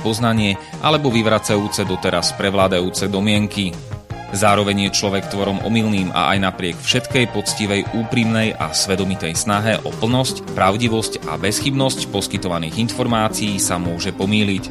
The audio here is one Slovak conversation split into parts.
poznanie alebo vyvracajúce doteraz prevládajúce domienky. Zároveň je človek tvorom omylným a aj napriek všetkej poctivej, úprimnej a svedomitej snahe o plnosť, pravdivosť a bezchybnosť poskytovaných informácií sa môže pomýliť.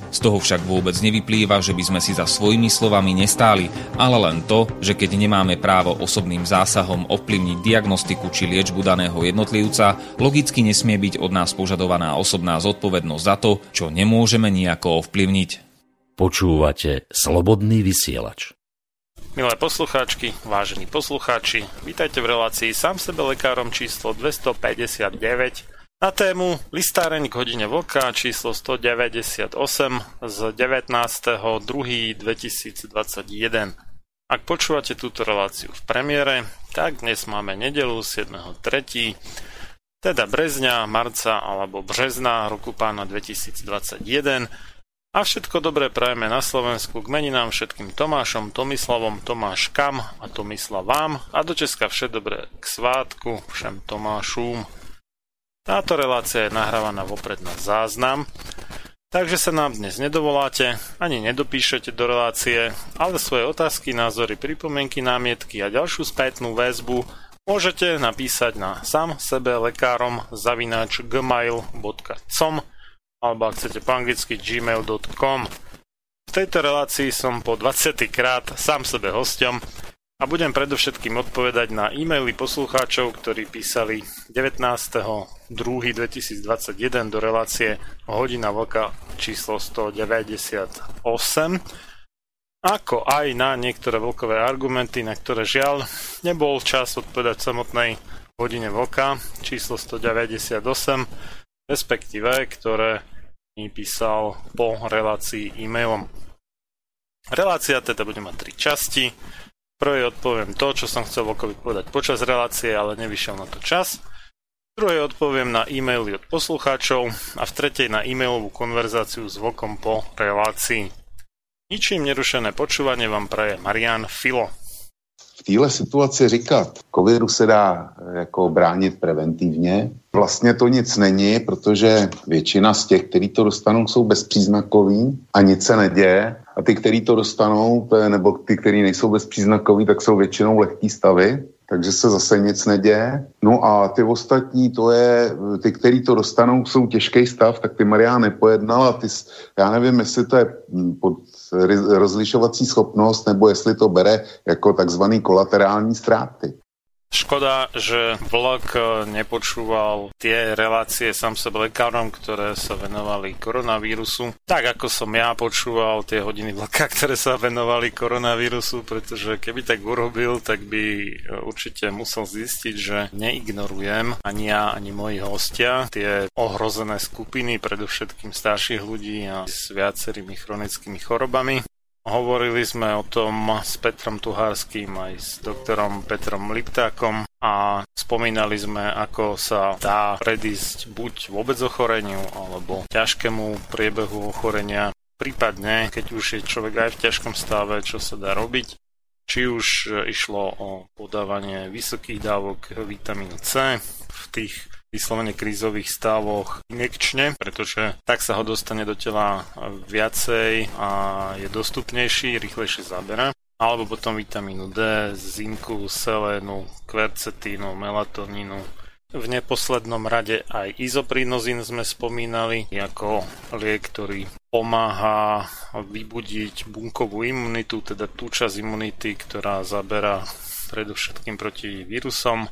Z toho však vôbec nevyplýva, že by sme si za svojimi slovami nestáli, ale len to, že keď nemáme právo osobným zásahom ovplyvniť diagnostiku či liečbu daného jednotlivca, logicky nesmie byť od nás požadovaná osobná zodpovednosť za to, čo nemôžeme nejako ovplyvniť. Počúvate Slobodný vysielač. Milé poslucháčky, vážení poslucháči, vítajte v relácii Sám sebe lekárom číslo 259 na tému Listáreň k hodine vlka číslo 198 z 19.2.2021. Ak počúvate túto reláciu v premiére, tak dnes máme nedeľu 7.3., teda brezňa, marca alebo března roku pána 2021. A všetko dobré prajeme na Slovensku k meninám všetkým Tomášom, Tomislavom, Tomáškam a Tomislavám a do Česka vše dobré k svátku všem Tomášům. Táto relácia je nahrávaná vopred na záznam, takže sa nám dnes nedovoláte, ani nedopíšete do relácie, ale svoje otázky, názory, pripomienky, námietky a ďalšiu spätnú väzbu môžete napísať na samsebelekárom@gmail.com alebo ak chcete po anglicky gmail.com. V tejto relácii som po 20. krát sám sebe hosťom a budem predovšetkým odpovedať na e-maily poslucháčov, ktorí písali 19.2.2021 do relácie Hodina vlka číslo 198, ako aj na niektoré vlkové argumenty, na ktoré žiaľ nebol čas odpovedať v samotnej Hodine vlka číslo 198, respektíve ktoré mi písal po relácii e-mailom. Relácia teda bude mať 3 časti. Prvej odpoviem to, čo som chcel Vlkovi povedať počas relácie, ale nevyšiel na to čas. V druhej odpoviem na e-maily od poslucháčov a v tretej na e-mailovú konverzáciu s Vlkom po relácii. Ničím nerušené počúvanie vám praje Marian Filo. V téhle situaci říkat, covidu se dá jako bránit preventivně. Vlastně to nic není, protože většina z těch, kteří to dostanou, jsou bezpříznakoví a nic se neděje. A ty, kteří to dostanou, nebo ty, kteří nejsou bezpříznakoví, tak jsou většinou lehký stavy, takže se zase nic neděje. No a ty ostatní, to je, ty, kteří to dostanou, jsou těžký stav, tak ty Maria nepojednala. Ty, já nevím, jestli to je pod rozlišovací schopnost, nebo jestli to bere jako takzvaný kolaterální ztráty. Škoda, že Vlk nepočúval tie relácie Sám sebe lekárom, ktoré sa venovali koronavírusu. Tak ako som ja počúval tie hodiny Vlka, ktoré sa venovali koronavírusu, pretože keby tak urobil, tak by určite musel zistiť, že neignorujem ani ja, ani moji hostia tie ohrozené skupiny, predovšetkým starších ľudí a s viacerými chronickými chorobami. Hovorili sme o tom s Petrom Tuhárským aj s doktorom Petrom Liptákom a spomínali sme, ako sa dá predísť buď vôbec ochoreniu alebo ťažkému priebehu ochorenia, prípadne keď už je človek aj v ťažkom stave, čo sa dá robiť. Či už išlo o podávanie vysokých dávok vitamínu C v tých vyslovene krízových stavoch injekčne, pretože tak sa ho dostane do tela viacej a je dostupnejší, rýchlejšie zabera. Alebo potom vitamínu D, zinku, selénu, kvercetínu, melatonínu. V neposlednom rade aj izoprinozín sme spomínali ako liek, ktorý pomáha vybudiť bunkovú imunitu, teda tú časť imunity, ktorá zabera predovšetkým proti vírusom,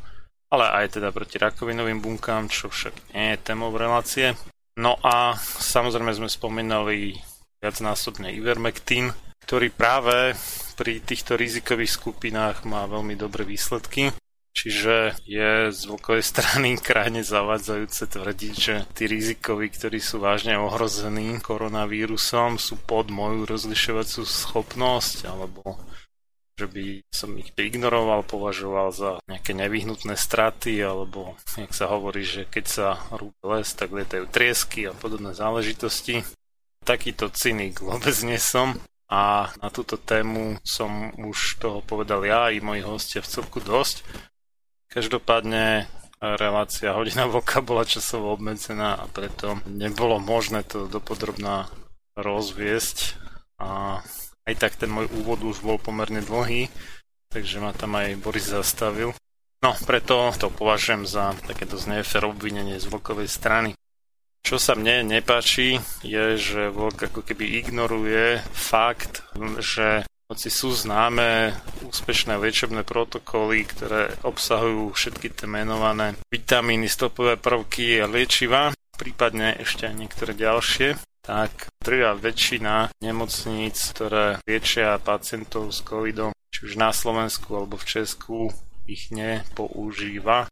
ale aj teda proti rakovinovým bunkám, čo však nie je témou v relácie. No a samozrejme sme spomínali viacnásobne Ivermectin, ktorý práve pri týchto rizikových skupinách má veľmi dobré výsledky. Čiže je z Vlkovej strany krajne zavádzajúce tvrdiť, že tí rizikoví, ktorí sú vážne ohrození koronavírusom, sú pod moju rozlišovaciu schopnosť, alebo že by som ich ignoroval, považoval za nejaké nevyhnutné straty, alebo jak sa hovorí, že keď sa rúbe les, tak lietajú triesky a podobné záležitosti. Takýto cynik vôbec nie som a na túto tému som už toho povedal ja i moji hostia v celku dosť. Každopádne relácia Hodina Vlka bola časovo obmedzená a preto nebolo možné to dopodrobná rozviesť a aj tak ten môj úvod už bol pomerne dlhý, takže ma tam aj Boris zastavil. No, preto to považujem za takéto nefér obvinenie z Vlkovej strany. Čo sa mne nepáči, je, že Vlk ako keby ignoruje fakt, že hoci sú známe úspešné liečebné protokoly, ktoré obsahujú všetky tie menované vitamíny, stopové prvky a liečiva, prípadne ešte aj niektoré ďalšie, tak trvá väčšina nemocníc, ktoré liečia pacientov s covidom, či už na Slovensku alebo v Česku, ich nepoužíva,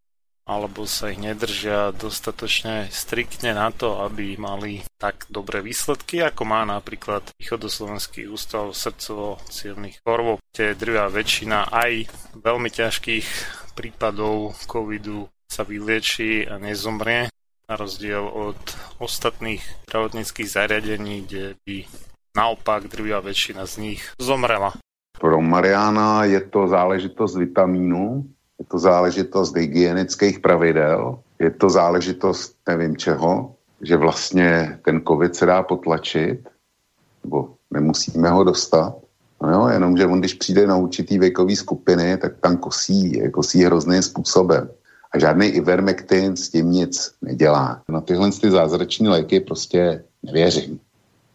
alebo sa ich nedržia dostatočne striktne na to, aby mali tak dobré výsledky, ako má napríklad Východoslovenský ústav srdcovo-cievnych chorôb, kde trvá väčšina aj veľmi ťažkých prípadov covidu sa vyliečí a nezomrie, na rozdiel od ostatných zdravotníckych zariadení, kde by naopak drvivá väčšina z nich zomrela. Pro Mariana je to záležitost vitamínu, je to záležitost hygienických pravidel, je to záležitost nevím čeho, že vlastně ten covid se dá potlačit, nebo nemusíme ho dostat. No jo, jenomže on, když přijde na určitý věkový skupiny, tak tam kosí hrozným způsobem. A žádný Ivermectin s tím nic nedělá. Na tyhle ty zázrační léky prostě nevěřím.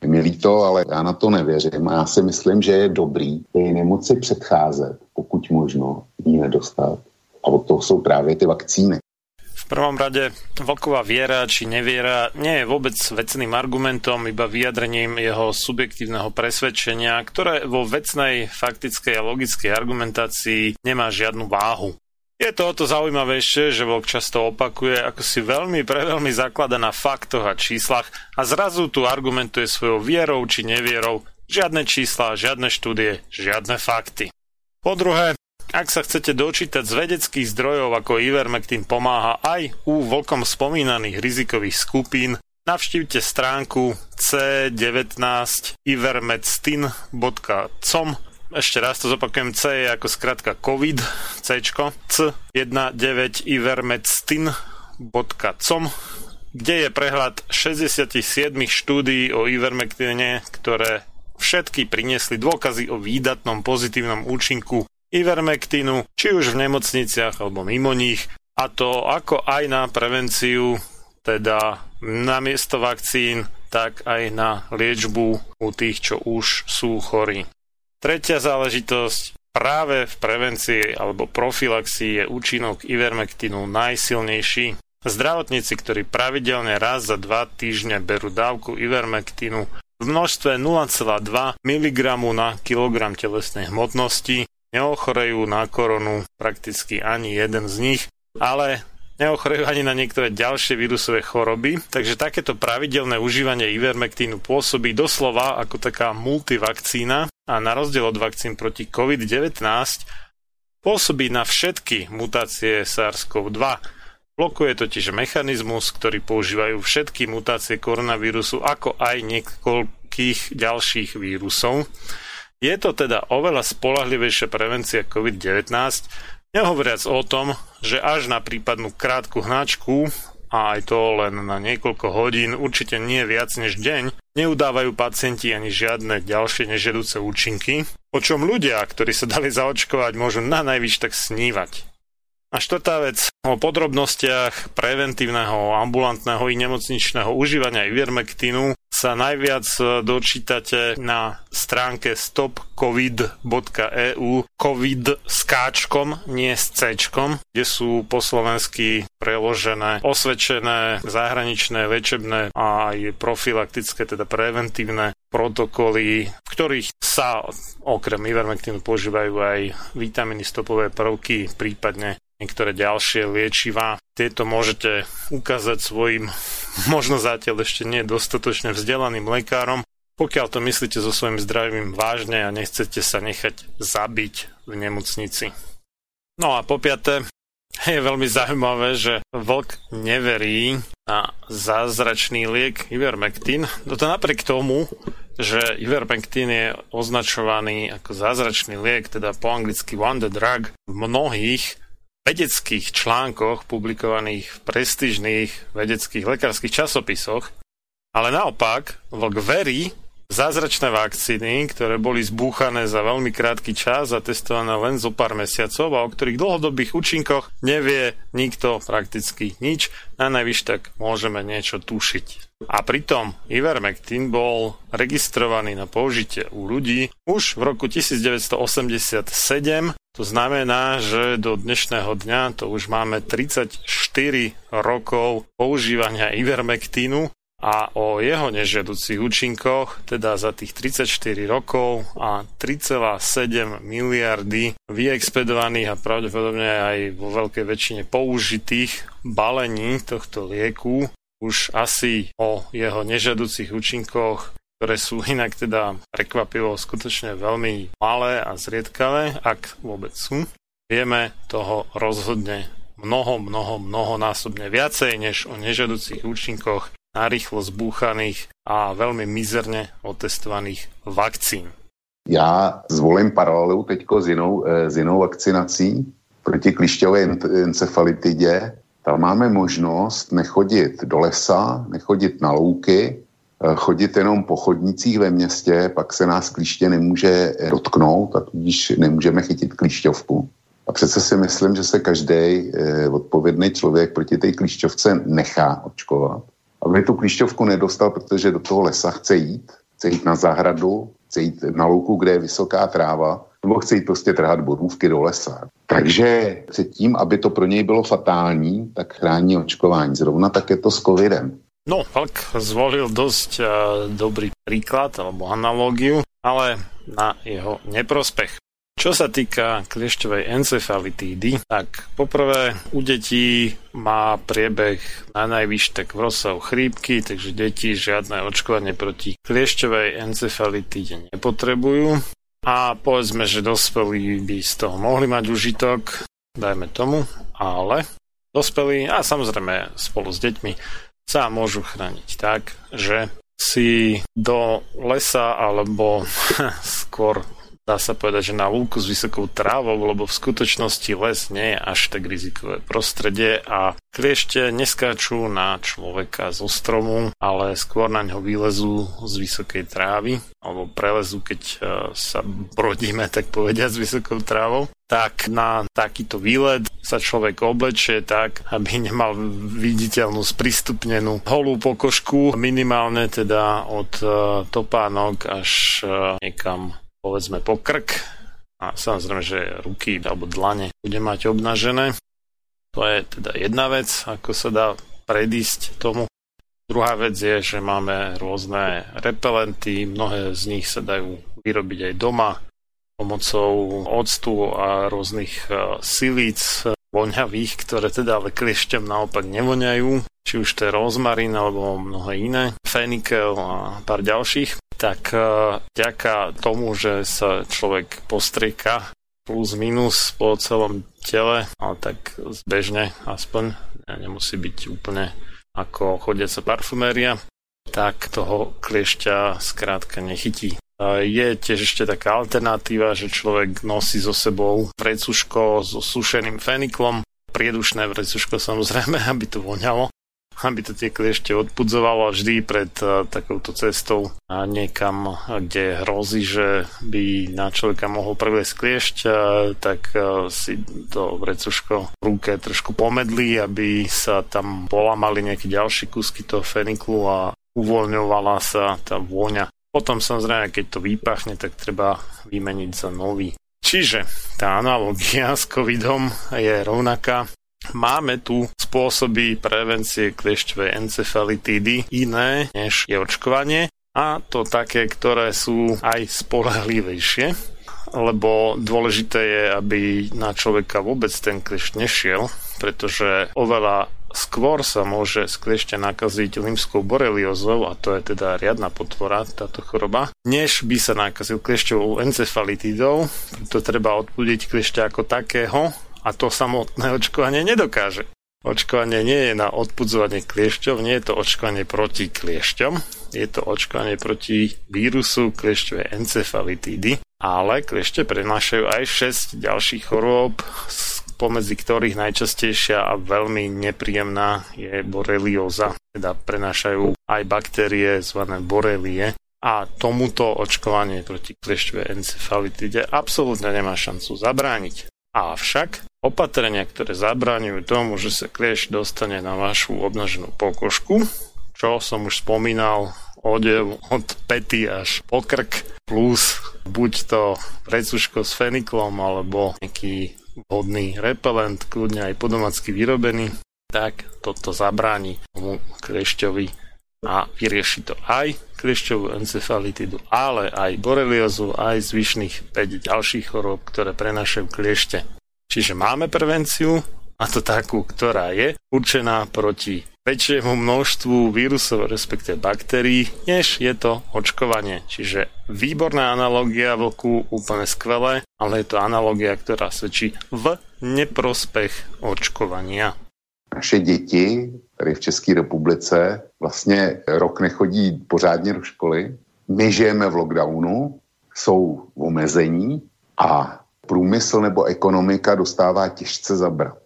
Je mi líto, ale já na to nevěřím. A já si myslím, že je dobrý ty nemoci předcházet, pokud možno ji nedostat. A od toho jsou právě ty vakcíny. V prvom rade Vlková viera či neviera nie je vôbec vecným argumentom, iba vyjadrením jeho subjektívneho presvedčenia, ktoré vo vecnej, faktickej a logickej argumentácii nemá žiadnu váhu. Je to o to zaujímavejšie, že Vlk často opakuje, ako si veľmi zaklada na faktoch a číslach a zrazu tu argumentuje svojou vierou či nevierou. Žiadne čísla, žiadne štúdie, žiadne fakty. Po druhé, ak sa chcete dočítať z vedeckých zdrojov, ako Ivermectin pomáha aj u Vlkom spomínaných rizikových skupín, navštívte stránku c19ivermectin.com. Ešte raz to zopakujem, C je ako skratka COVID, C-čko, c19ivermectin.com, kde je prehľad 67 štúdií o Ivermectine, ktoré všetky priniesli dôkazy o výdatnom pozitívnom účinku Ivermectinu, či už v nemocniciach alebo mimo nich, a to ako aj na prevenciu, teda namiesto vakcín, tak aj na liečbu u tých, čo už sú chorí. Tretia záležitosť, Práve v prevencii alebo profilaxii je účinok ivermektinu najsilnejší. Zdravotníci, ktorí pravidelne raz za 2 týždne berú dávku ivermektinu v množstve 0,2 mg na kilogram telesnej hmotnosti, neochorejú na koronu prakticky ani jeden z nich, ale neochorejú ani na niektoré ďalšie vírusové choroby, takže takéto pravidelné užívanie ivermektínu pôsobí doslova ako taká multivakcína a na rozdiel od vakcín proti COVID-19 pôsobí na všetky mutácie SARS-CoV-2. Blokuje totiž mechanizmus, ktorý používajú všetky mutácie koronavírusu, ako aj niekoľkých ďalších vírusov. Je to teda oveľa spoľahlivejšia prevencia COVID-19, nehovoriac o tom, že až na prípadnú krátku hnačku, a aj to len na niekoľko hodín, určite nie viac než deň, neudávajú pacienti ani žiadne ďalšie nežiaduce účinky, o čom ľudia, ktorí sa dali zaočkovať, môžu na najvyš tak snívať. A štvrtá vec, o podrobnostiach preventívneho, ambulantného i nemocničného užívania ivermektinu sa najviac dočítate na stránke stopcovid.eu, covid s K-čkom, nie s C-čkom, kde sú po slovensky preložené osvedčené zahraničné liečebné a aj profilaktické, teda preventívne protokoly, v ktorých sa okrem ivermektínu používajú aj vitamíny, stopové prvky, prípadne niektoré ďalšie liečivá. Tieto môžete ukázať svojim, možno zatiaľ ešte nedostatočne vzdelaným lekárom, pokiaľ to myslíte so svojím zdravím vážne a nechcete sa nechať zabiť v nemocnici. No a po piate, je veľmi zaujímavé, že vlk neverí na zázračný liek ivermectin. No to napriek tomu, že ivermectin je označovaný ako zázračný liek, teda po anglicky wonder drug, v mnohých vedeckých článkoch publikovaných v prestížnych vedeckých lekárskych časopisoch, ale naopak vlk verí zázračné vakcíny, ktoré boli zbúchané za veľmi krátky čas a testované len zo pár mesiacov a o ktorých dlhodobých účinkoch nevie nikto prakticky nič, a najvyš tak môžeme niečo tušiť. A pritom ivermectin bol registrovaný na použitie u ľudí už v roku 1987. To znamená, že do dnešného dňa to už máme 34 rokov používania ivermektínu a o jeho nežiaducich účinkoch, teda za tých 34 rokov a 3,7 miliardy vyexpedovaných a pravdepodobne aj vo veľkej väčšine použitých balení tohto lieku, už asi o jeho nežiaducich účinkoch, ktoré sú inak teda prekvapivo skutočne veľmi malé a zriedkavé, ak vôbec sú. Vieme toho rozhodne mnohonásobne viacej než o nežiaducich účinkoch narýchlo zbúchaných a veľmi mizerne otestovaných vakcín. Ja zvolím paralelu teďko s jinou vakcinací proti klišťové encefalitidě. Tam máme možnost nechodit do lesa, nechodit na louky, chodit jenom po chodnicích ve městě, pak se nás klíště nemůže dotknout a tudíž nemůžeme chytit klíšťovku. A přece si myslím, že se každý odpovědný člověk proti té klíšťovce nechá očkovat. Aby tu klíšťovku nedostal, protože do toho lesa chce jít na zahradu, chce jít na louku, kde je vysoká tráva, nebo chce jít prostě trhat borůvky do lesa. Takže předtím, aby to pro něj bylo fatální, tak chrání očkování. Zrovna tak je to s covidem. No, vlk zvolil dosť dobrý príklad alebo analógiu, ale na jeho neprospech. Čo sa týka kliešťovej encefalitídy, tak poprvé u detí má priebeh na najvyš tak v rozsahu chrípky, takže deti žiadne očkovanie proti kliešťovej encefalitíde nepotrebujú a povedzme, že dospelí by z toho mohli mať užitok, dajme tomu, ale dospelí a samozrejme spolu s deťmi sa môžu chrániť tak, že si do lesa alebo skôr dá sa povedať, že na lúku s vysokou trávou, lebo v skutočnosti les nie je až tak rizikové prostredie a kliešte neskáču na človeka zo stromu, ale skôr na ňo vylezú z vysokej trávy alebo prelezú, keď sa brodíme, tak povediať, s vysokou trávou. Tak na takýto výlet sa človek oblečie tak, aby nemal viditeľnú sprístupnenú holú pokožku, minimálne teda od topánok až niekam povedzme po krk a samozrejme, že ruky alebo dlane bude mať obnažené. To je teda jedna vec, ako sa dá predísť tomu. Druhá vec je, že máme rôzne repelenty, mnohé z nich sa dajú vyrobiť aj doma pomocou octu a rôznych silíc voňavých, ktoré teda ale kliešťom naopak nevoňajú, či už to je rozmarín alebo mnohé iné, fenikel a pár ďalších, tak vďaka tomu, že sa človek postrieka plus minus po celom tele, ale tak zbežne aspoň, nemusí byť úplne ako chodiaca parfuméria, tak toho kliešťa skrátka nechytí. Je tiež ešte taká alternatíva, že človek nosí so sebou vrecuško so sušeným feniklom, priedušné vrecuško samozrejme, aby to voňalo, aby to tie kliešte odpudzovalo vždy pred takouto cestou a niekam, kde hrozí, že by na človeka mohol preliesť kliešť, tak si to vrecuško v ruke trošku pomedlí, aby sa tam polamali nejaké ďalšie kúsky toho feniklu a uvoľňovala sa tá vôňa. Potom samozrejme, keď to vypachne, tak treba vymeniť za nový. Čiže tá analogia s covidom je rovnaká. Máme tu spôsoby prevencie kliešťovej encefalitídy iné, než je očkovanie, a to také, ktoré sú aj spoľahlivejšie, lebo dôležité je, aby na človeka vôbec ten kliešť nešiel, pretože oveľa skôr sa môže z kliešťa nakaziť limskou boreliózou, a to je teda riadna potvora, táto choroba, než by sa nakazil kliešťovou encefalitidou. To treba odpudiť kliešťa ako takého a to samotné očkovanie nedokáže. Očkovanie nie je na odpudzovanie kliešťov, nie je to očkovanie proti kliešťom, je to očkovanie proti vírusu kliešťovej encefalitídy, ale kliešťe prenášajú aj 6 ďalších chorôb, pomedzi ktorých najčastejšia a veľmi nepríjemná je borelióza. Teda prenášajú aj baktérie zvané borelie a tomuto očkovanie proti kliešťovej encefalitide absolútne nemá šancu zabrániť. Avšak opatrenia, ktoré zabráňujú tomu, že sa kliešť dostane na vašu obnaženú pokožku, čo som už spomínal, odev od pety až po krk, plus buď to vrecuško s feniklom alebo nejaký vhodný repelent, kľudne aj po domácky vyrobený, tak toto zabráni tomu kliešťovi a vyrieši to aj kliešťovú encefalitidu, ale aj boreliozu, aj zvyšných 5 ďalších chorôb, ktoré prenášajú kliešte. Čiže máme prevenciu, a to takú, ktorá je určená proti väčšiemu množstvu vírusov, respektive baktérií, než je to očkovanie. Čiže výborná analogia vlku, úplne skvelé, ale je to analogia, ktorá svedčí v neprospech očkovania. Naše děti tady v České republice vlastně rok nechodí pořádně do školy. My žijeme v lockdownu, jsou v omezení a průmysl nebo ekonomika dostává těžce zabrat.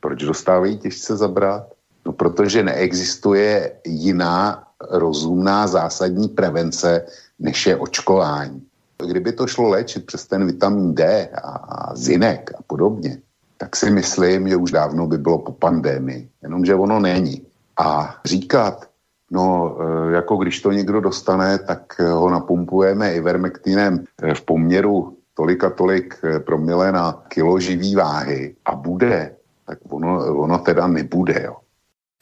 Proč dostávají těžce zabrat? No, protože neexistuje jiná rozumná zásadní prevence, než je očkování. Kdyby to šlo léčit přes ten vitamin D a zinek a podobně, tak si myslím, že už dávno by bylo po pandémii, jenomže ono není. A říkat, no jako když to někdo dostane, tak ho napumpujeme ivermektinem v poměru tolik a tolik promile na kilo živý váhy a bude, tak ono teda nebude, jo.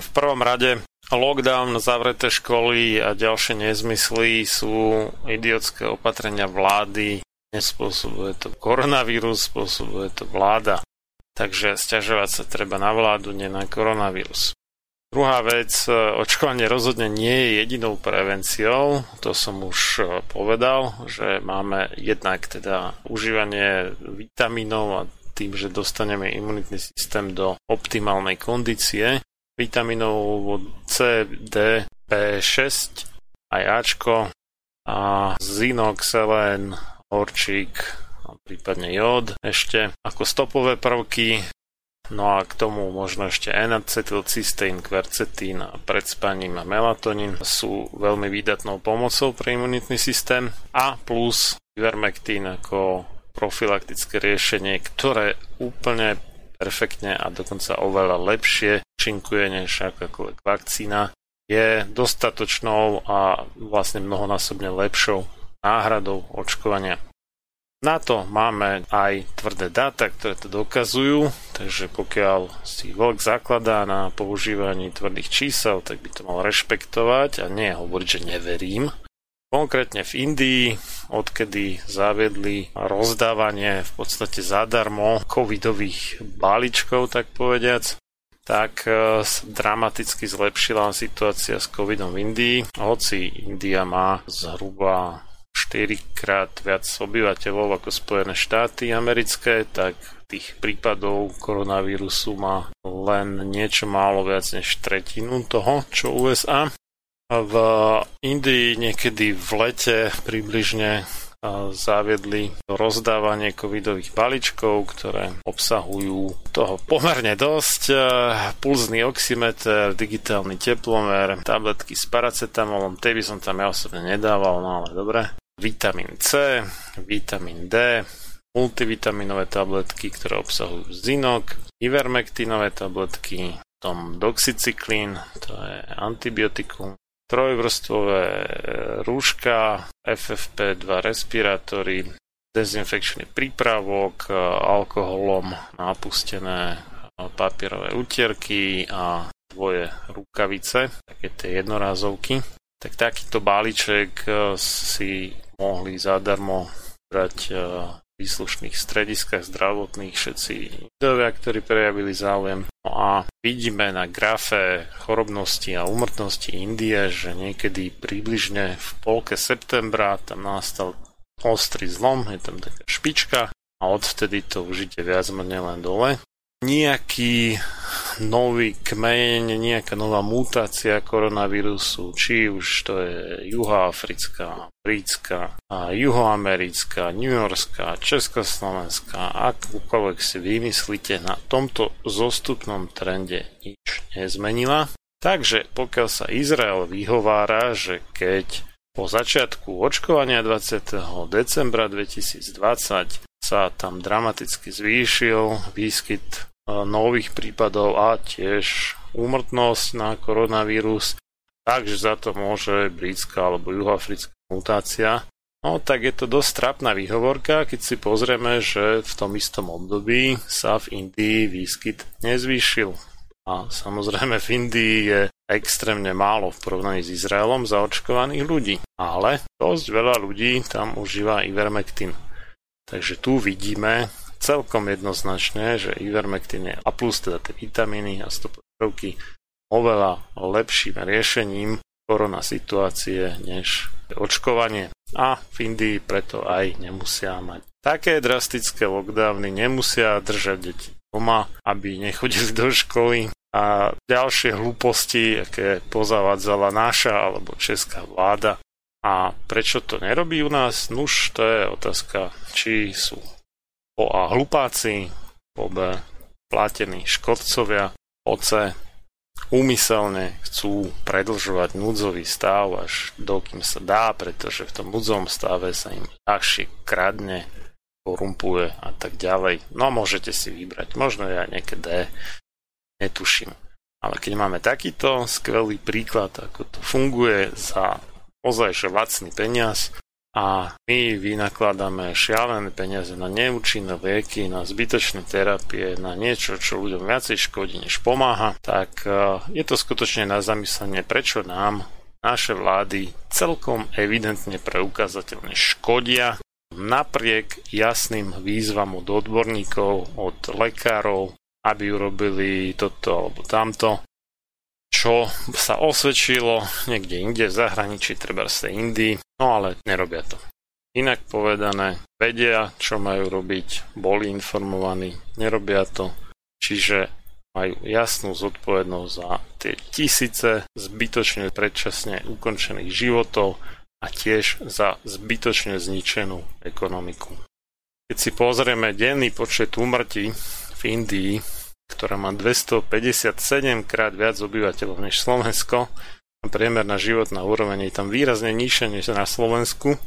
V prvom rade lockdown, zavreté školy a ďalšie nezmysly sú idiotské opatrenia vlády. Nespôsobuje to koronavírus, spôsobuje to vláda. Takže sťažovať sa treba na vládu, nie na koronavírus. Druhá vec, očkovanie rozhodne nie je jedinou prevenciou, to som už povedal, že máme jednak teda užívanie vitamínov a tým, že dostaneme imunitný systém do optimálnej kondície, vitamínov C, D, B6, aj Ačko a zinok, selen, horčík, prípadne jód ešte ako stopové prvky. No a k tomu možno ešte N-acetylcysteín, kvercetín a pred spaním a melatonín sú veľmi výdatnou pomocou pre imunitný systém a plus ivermectin ako profilaktické riešenie, ktoré úplne perfektne a dokonca oveľa lepšie činkuje než akákoľvek vakcína, je dostatočnou a vlastne mnohonásobne lepšou náhradou očkovania. Na to máme aj tvrdé dáta, ktoré to dokazujú, takže pokiaľ si vlk zakladá na používaní tvrdých čísel, tak by to mal rešpektovať a nie hovoriť, že neverím. Konkrétne v Indii, odkedy zaviedli rozdávanie v podstate zadarmo covidových balíčkov, tak povediac, tak dramaticky zlepšila situácia s covidom v Indii, hoci India má zhruba 4-krát viac obyvateľov ako Spojené štáty americké, tak tých prípadov koronavírusu má len niečo málo viac než tretinu toho, čo USA. V Indii niekedy v lete približne zaviedli rozdávanie covidových balíčkov, ktoré obsahujú toho pomerne dosť, pulzný oximeter, digitálny teplomer, tabletky s paracetamolom, tej by som tam ja osobne nedával, no ale dobre. Vitamín C, vitamín D, multivitaminové tabletky, ktoré obsahujú zinok, ivermectinové tabletky, potom doxycyklín, to je antibiotikum, trojvrstvové rúška, FFP2 respirátory, dezinfekčný prípravok, alkoholom napustené papierové utierky a dvoje rukavice, také tie jednorázovky. Tak takýto balíček si mohli zadarmo brať v príslušných strediskách zdravotných všetci ľudia, ktorí prejavili záujem. No a vidíme na grafe chorobnosti a úmrtnosti Indie, že niekedy približne v polke septembra tam nastal ostrý zlom, je tam taká špička a odvtedy to už ide viac menej len dole. Nejaký nový kmeň, nejaká nová mutácia koronavírusu, či už to je juhoafrická, britská, juhoamerická, newyorská, československá, akúkoľvek si vymyslíte, na tomto zostupnom trende nič nezmenila. Takže pokiaľ sa Izrael vyhovára, že keď po začiatku očkovania 20. decembra 2020 sa tam dramaticky zvýšil výskyt nových prípadov a tiež úmrtnosť na koronavírus, takže za to môže britská alebo juhoafrická mutácia. No tak je to dosť trápna výhovorka, keď si pozrieme, že v tom istom období sa v Indii výskyt nezvýšil. A samozrejme v Indii je extrémne málo v porovnaní s Izraelom zaočkovaných ľudí, ale dosť veľa ľudí tam užíva ivermectin. Takže tu vidíme celkom jednoznačne, že ivermectin je a plus teda tie vitamíny a stopovky oveľa lepším riešením korona situácie než očkovanie. A v Indii preto aj nemusia mať také drastické lockdowny, nemusia držať deti doma, aby nechodili do školy a ďalšie hlúposti, aké pozavadzala naša alebo česká vláda. A prečo to nerobí u nás? Nuž, to je otázka, či sú po A hlupáci, po B platení škodcovia, po C úmyselne chcú predlžovať núdzový stav až dokým sa dá, pretože v tom núdzovom stave sa im ľahšie kradne, korumpuje a tak ďalej. No môžete si vybrať, možno ja niekedy netuším. Ale keď máme takýto skvelý príklad, ako to funguje za ozaj lacný peniaz a my vynakladáme šialené peniaze na neúčinné lieky, na zbytočné terapie, na niečo, čo ľuďom viacej škodí, než pomáha, tak je to skutočne na zamyslenie, prečo nám naše vlády celkom evidentne preukázateľne škodia napriek jasným výzvam od odborníkov, od lekárov, aby urobili toto alebo tamto, čo sa osvedčilo niekde inde v zahraničí, treba z tej Indii, no ale nerobia to. Inak povedané, vedia, čo majú robiť, boli informovaní, nerobia to, čiže majú jasnú zodpovednosť za tie tisíce zbytočne predčasne ukončených životov a tiež za zbytočne zničenú ekonomiku. Keď si pozrieme denný počet úmrtí v Indii, ktorá má 257 krát viac obyvateľov než Slovensko a priemerná životná úroveň je tam výrazne nižšia než na Slovensku,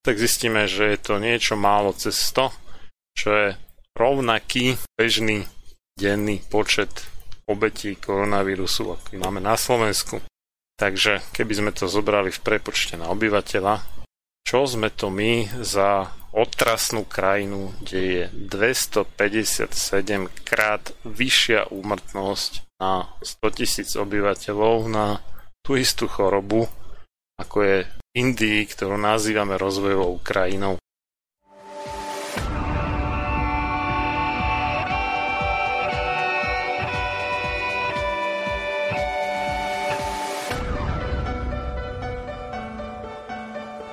tak zistíme, že je to niečo málo cez 100, čo je rovnaký bežný denný počet obetí koronavírusu, aký máme na Slovensku. Takže keby sme to zobrali v prepočte na obyvateľa, Čo sme to my za otrasnú krajinu, kde je 257 krát vyššia úmrtnosť na 100 000 obyvateľov na tú istú chorobu, ako je v Indii, ktorú nazývame rozvojovou krajinou.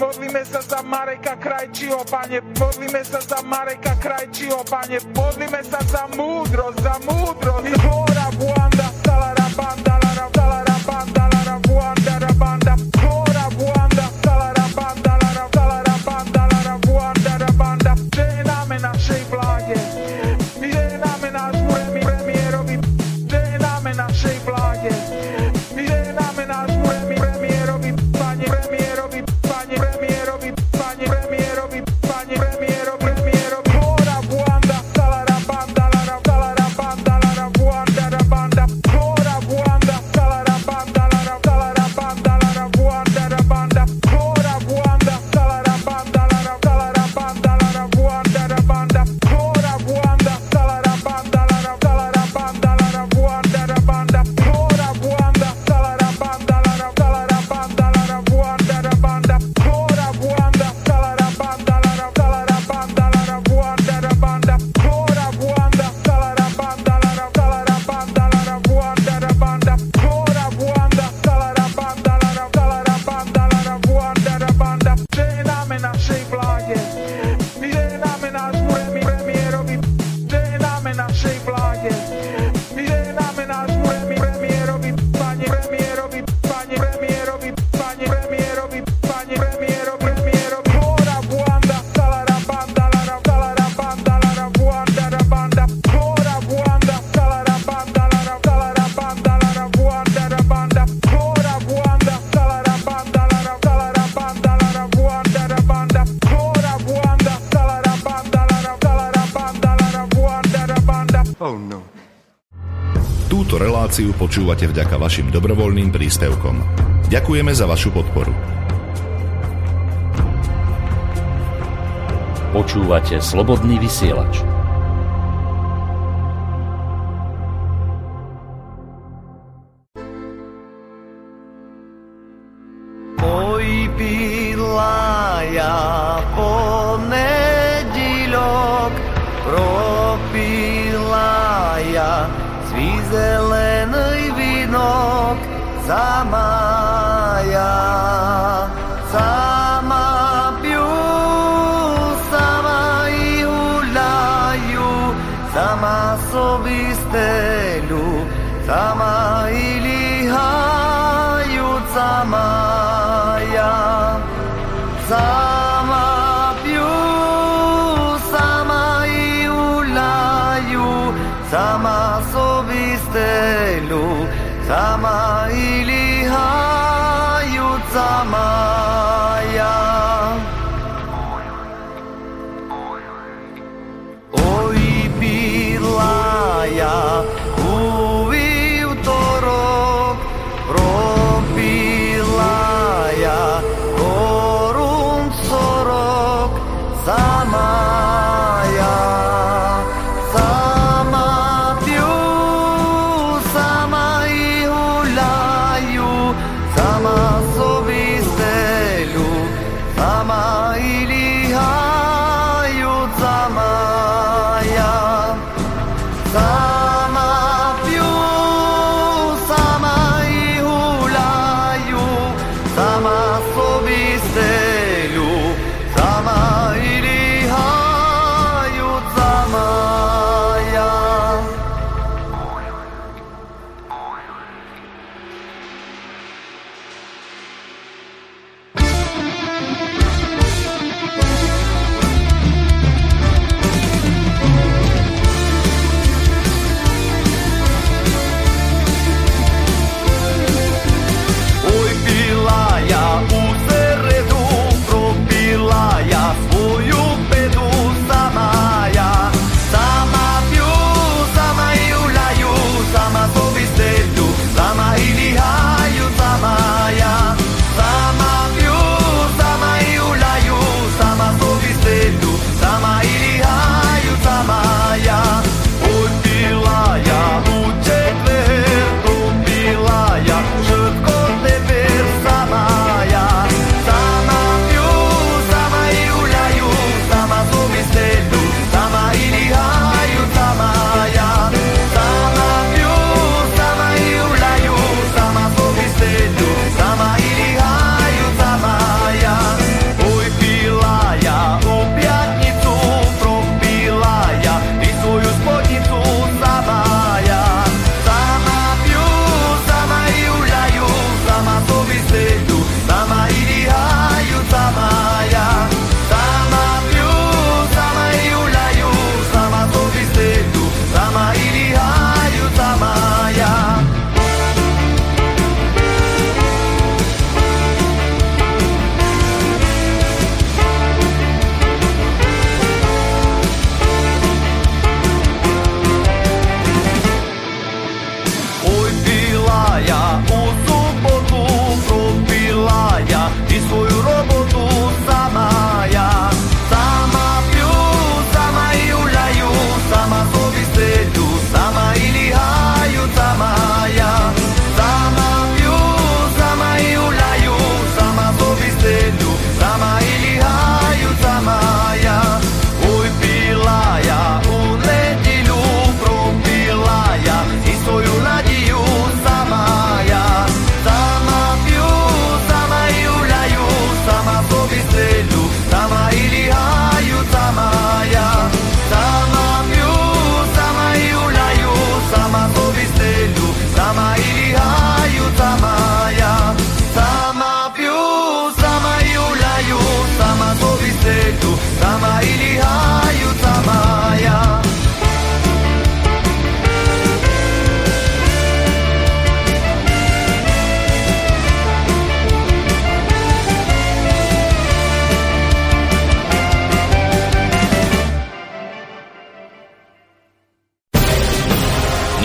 Modlíme sa za Mareka Krajčího, Pane, modlíme sa za Mareka Krajčího, Pane, modlíme sa za múdrosť, Hora, Buanda, Salara, Banda, Lara, Salara, Banda, Lara, Buanda, Rabanda, Hora, Buanda, Salara, Banda, Lara, Salara, Banda, Lara, Buanda, Rabanda, žehnáme našej vláde, žehnáme nášmu premiérovi, žehnáme našej vláde, žehnáme nášmu premiérovi, Pane, premiérovi, počúvate vďaka vašim dobrovoľným príspevkom. Ďakujeme za vašu podporu. Počúvate slobodný vysielač. Sama ili haju sama.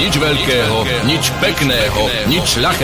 Nič veľkého, nič pekného, nič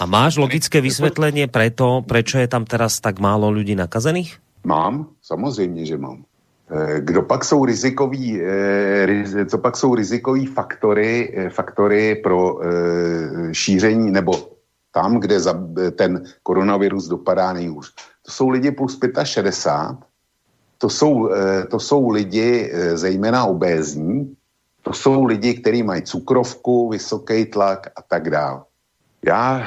A máš logické vysvetlenie preto, prečo je tam teraz tak málo ľudí nakazených? Mám, samozřejmě, že mám. Co pak jsou rizikový faktory pro šíření nebo tam, kde ten koronavirus dopadá nejhůř. To jsou lidi plus 65, to jsou lidi zejména obézní, to jsou lidi, kteří mají cukrovku, vysoký tlak a tak dále. Já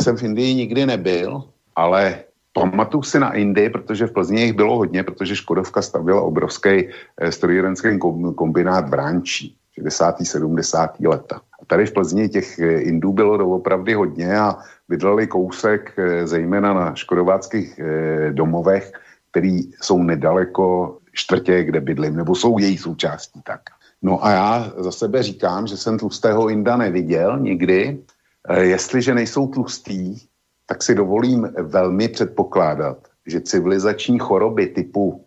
jsem v Indii nikdy nebyl, ale pamatuju si na Indii, protože v Plzni jich bylo hodně, protože Škodovka stavěla obrovský strojírenský kombinát v Rančí 60. 70. leta. A tady v Plzni těch Indů bylo doopravdy hodně a bydleli kousek zejména na škodováckých domovech, který jsou nedaleko čtvrtě, kde bydlím, nebo jsou její součástí tak. No a já za sebe říkám, že jsem tlustého Inda neviděl nikdy. Jestliže nejsou tlustí, tak si dovolím velmi předpokládat, že civilizační choroby typu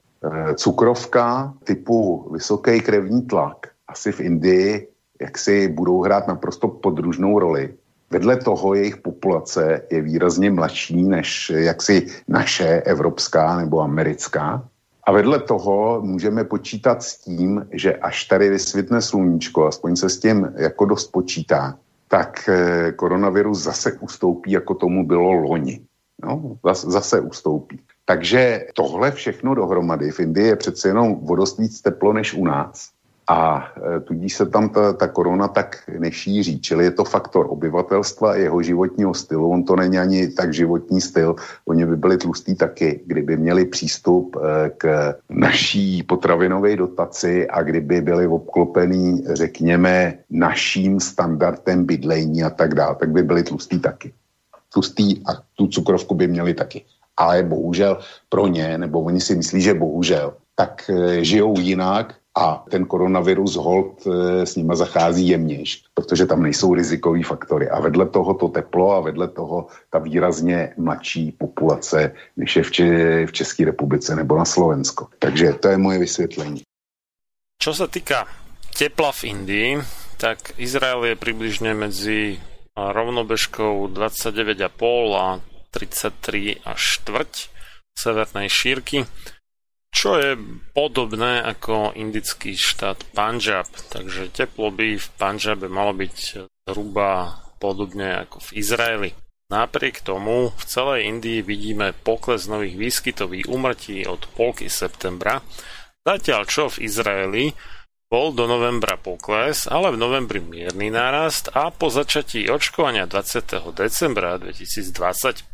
cukrovka, typu vysoký krevní tlak asi v Indii jaksi budou hrát naprosto podružnou roli. Vedle toho jejich populace je výrazně mladší než jaksi naše evropská nebo americká. A vedle toho můžeme počítat s tím, že až tady vysvětne sluníčko, aspoň se s tím jako dost počítá, tak koronavirus zase ustoupí, jako tomu bylo loni. No, zase ustoupí. Takže tohle všechno dohromady v Indii je přece jenom o dost víc teplo než u nás a tudíž se tam ta korona tak nešíří. Čili je to faktor obyvatelstva, jeho životního stylu. On to není ani tak životní styl. Oni by byli tlustí taky, kdyby měli přístup k naší potravinové dotaci a kdyby byli obklopení, řekněme, naším standardem bydlení a tak dále, tak by byli tlustí taky. Tlustí a tu cukrovku by měli taky. Ale bohužel pro ně, nebo oni si myslí, že bohužel, tak žijou jinak, a ten koronavirus hold s nima zachází jemnější, protože tam nejsou rizikový faktory. A vedle toho to teplo a vedle toho ta výrazně mladší populace, než je v České republice nebo na Slovensko. Takže to je moje vysvětlení. Čo sa týka tepla v Indii, tak Izrael je približne medzi rovnobežkou 29,5 a 33 a štvrť severnej šírky, čo je podobné ako indický štát Pandžáb. Takže teplo by v Pandžabe malo byť zhruba podobne ako v Izraeli. Napriek tomu v celej Indii vidíme pokles nových výskytov a úmrtí od polky septembra, zatiaľ čo v Izraeli bol do novembra pokles, ale v novembri mierny nárast a po začatí očkovania 20. decembra 2020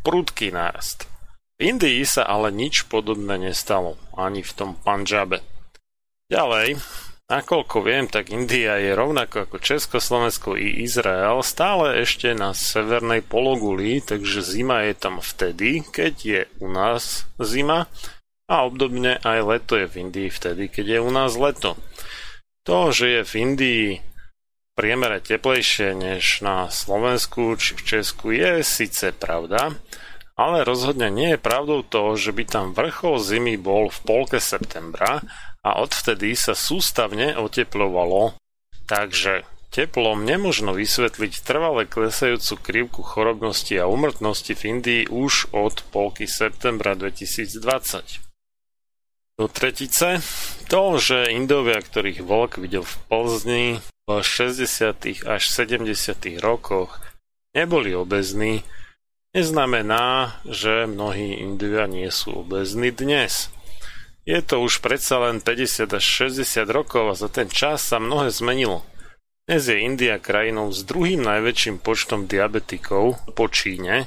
prudký nárast. V Indii sa ale nič podobné nestalo, ani v tom Pandžabe. Ďalej, nakoľko viem, tak India je rovnako ako Česko, Slovensko i Izrael stále ešte na severnej pologuli, takže zima je tam vtedy, keď je u nás zima a obdobne aj leto je v Indii vtedy, keď je u nás leto. To, že je v Indii v priemere teplejšie než na Slovensku či v Česku, je síce pravda, ale rozhodne nie je pravdou to, že by tam vrchol zimy bol v polke septembra a odvtedy sa sústavne oteplovalo. Takže teplom nemožno vysvetliť trvale klesajúcu krivku chorobnosti a úmrtnosti v Indii už od polky septembra 2020. Do tretice, to, že Indovia, ktorých vlk videl v Plzni v 60. až 70. rokoch, neboli obezní, neznamená, že mnohí Indovia nie sú obezní dnes. Je to už predsa len 50 až 60 rokov a za ten čas sa mnohé zmenilo. Dnes je India krajinou s druhým najväčším počtom diabetikov po Číne,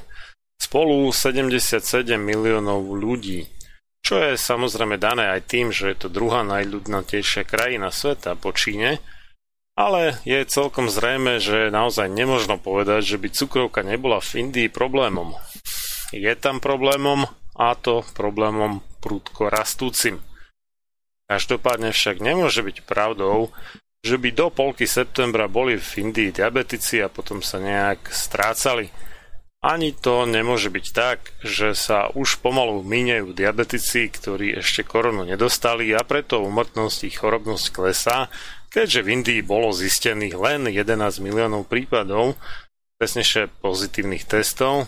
spolu 77 miliónov ľudí, čo je samozrejme dané aj tým, že je to druhá najľudnatejšia krajina sveta po Číne Ale je celkom zrejme, že naozaj nemožno povedať, že by cukrovka nebola v Indii problémom. Je tam problémom, a to problémom prudko rastúcim. Každopádne však nemôže byť pravdou, že by do polky septembra boli v Indii diabetici a potom sa nejak strácali. Ani to nemôže byť tak, že sa už pomalu míňajú diabetici, ktorí ešte koronu nedostali a preto úmrtnosť ich chorobnosť klesá, keďže v Indii bolo zistených len 11 miliónov prípadov, presnejšie pozitívnych testov,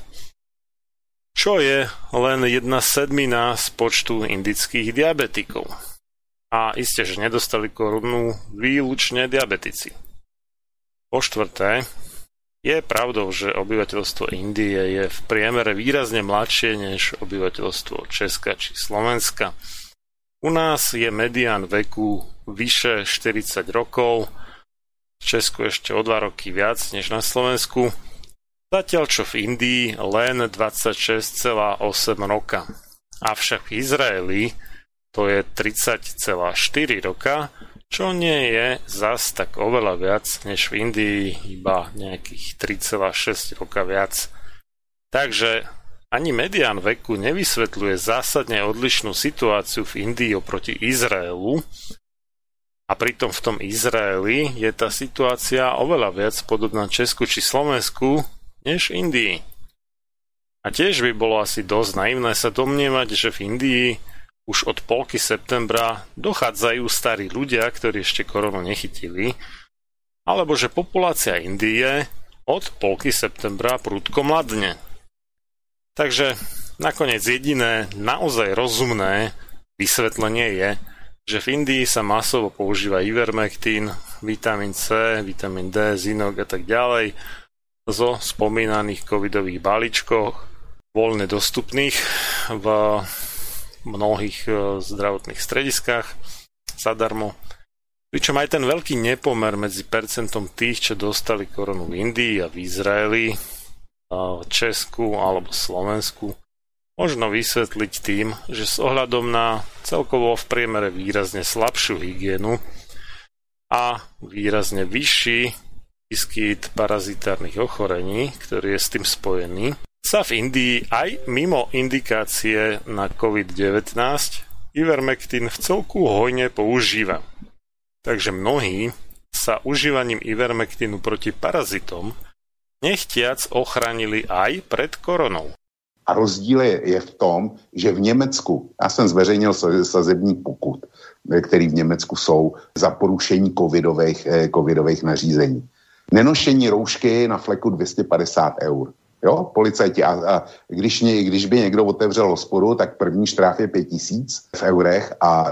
čo je len 1/7 z počtu indických diabetikov. A iste, že nedostali korunu výlučne diabetici. Po štvrté, je pravdou, že obyvateľstvo Indie je v priemere výrazne mladšie než obyvateľstvo Česka či Slovenska. U nás je medián veku vyše 40 rokov, v Česku ešte o 2 roky viac než na Slovensku, zatiaľ čo v Indii len 26,8 roka. Avšak v Izraeli to je 30,4 roka, čo nie je zas tak oveľa viac než v Indii, iba nejakých 3,6 roka viac. Takže ani medián veku nevysvetľuje zásadne odlišnú situáciu v Indii oproti Izraelu a pritom v tom Izraeli je tá situácia oveľa viac podobná Česku či Slovensku než Indii. A tiež by bolo asi dosť naivné sa domnievať, že v Indii už od polky septembra dochádzajú starí ľudia, ktorí ešte koronu nechytili, alebo že populácia Indie od polky septembra prudko mladne. Takže nakoniec jediné naozaj rozumné vysvetlenie je, že v Indii sa masovo používa ivermectin, vitamín C, vitamín D, zinok a tak ďalej zo spomínaných covidových balíčkoch voľne dostupných v mnohých zdravotných strediskách zadarmo. Pričom aj ten veľký nepomer medzi percentom tých, čo dostali koronu v Indii a v Izraeli, Česku alebo Slovensku možno vysvetliť tým, že s ohľadom na celkovo v priemere výrazne slabšiu hygienu a výrazne vyšší výskyt parazitárnych ochorení, ktorý je s tým spojený, sa v Indii aj mimo indikácie na COVID-19 ivermectin v celku hojne používa. Takže mnohí sa užívaním ivermectinu proti parazitom nechtiac ochránili aj pred koronou. A rozdíl je v tom, že v Německu, já jsem zveřejnil sazební pokut, který v Německu jsou za porušení covidových nařízení. Nenošení roušky na fleku 250 eur. Jo, policajti. A když by někdo otevřel hospodu, tak první štráf je 5 000 v eurech a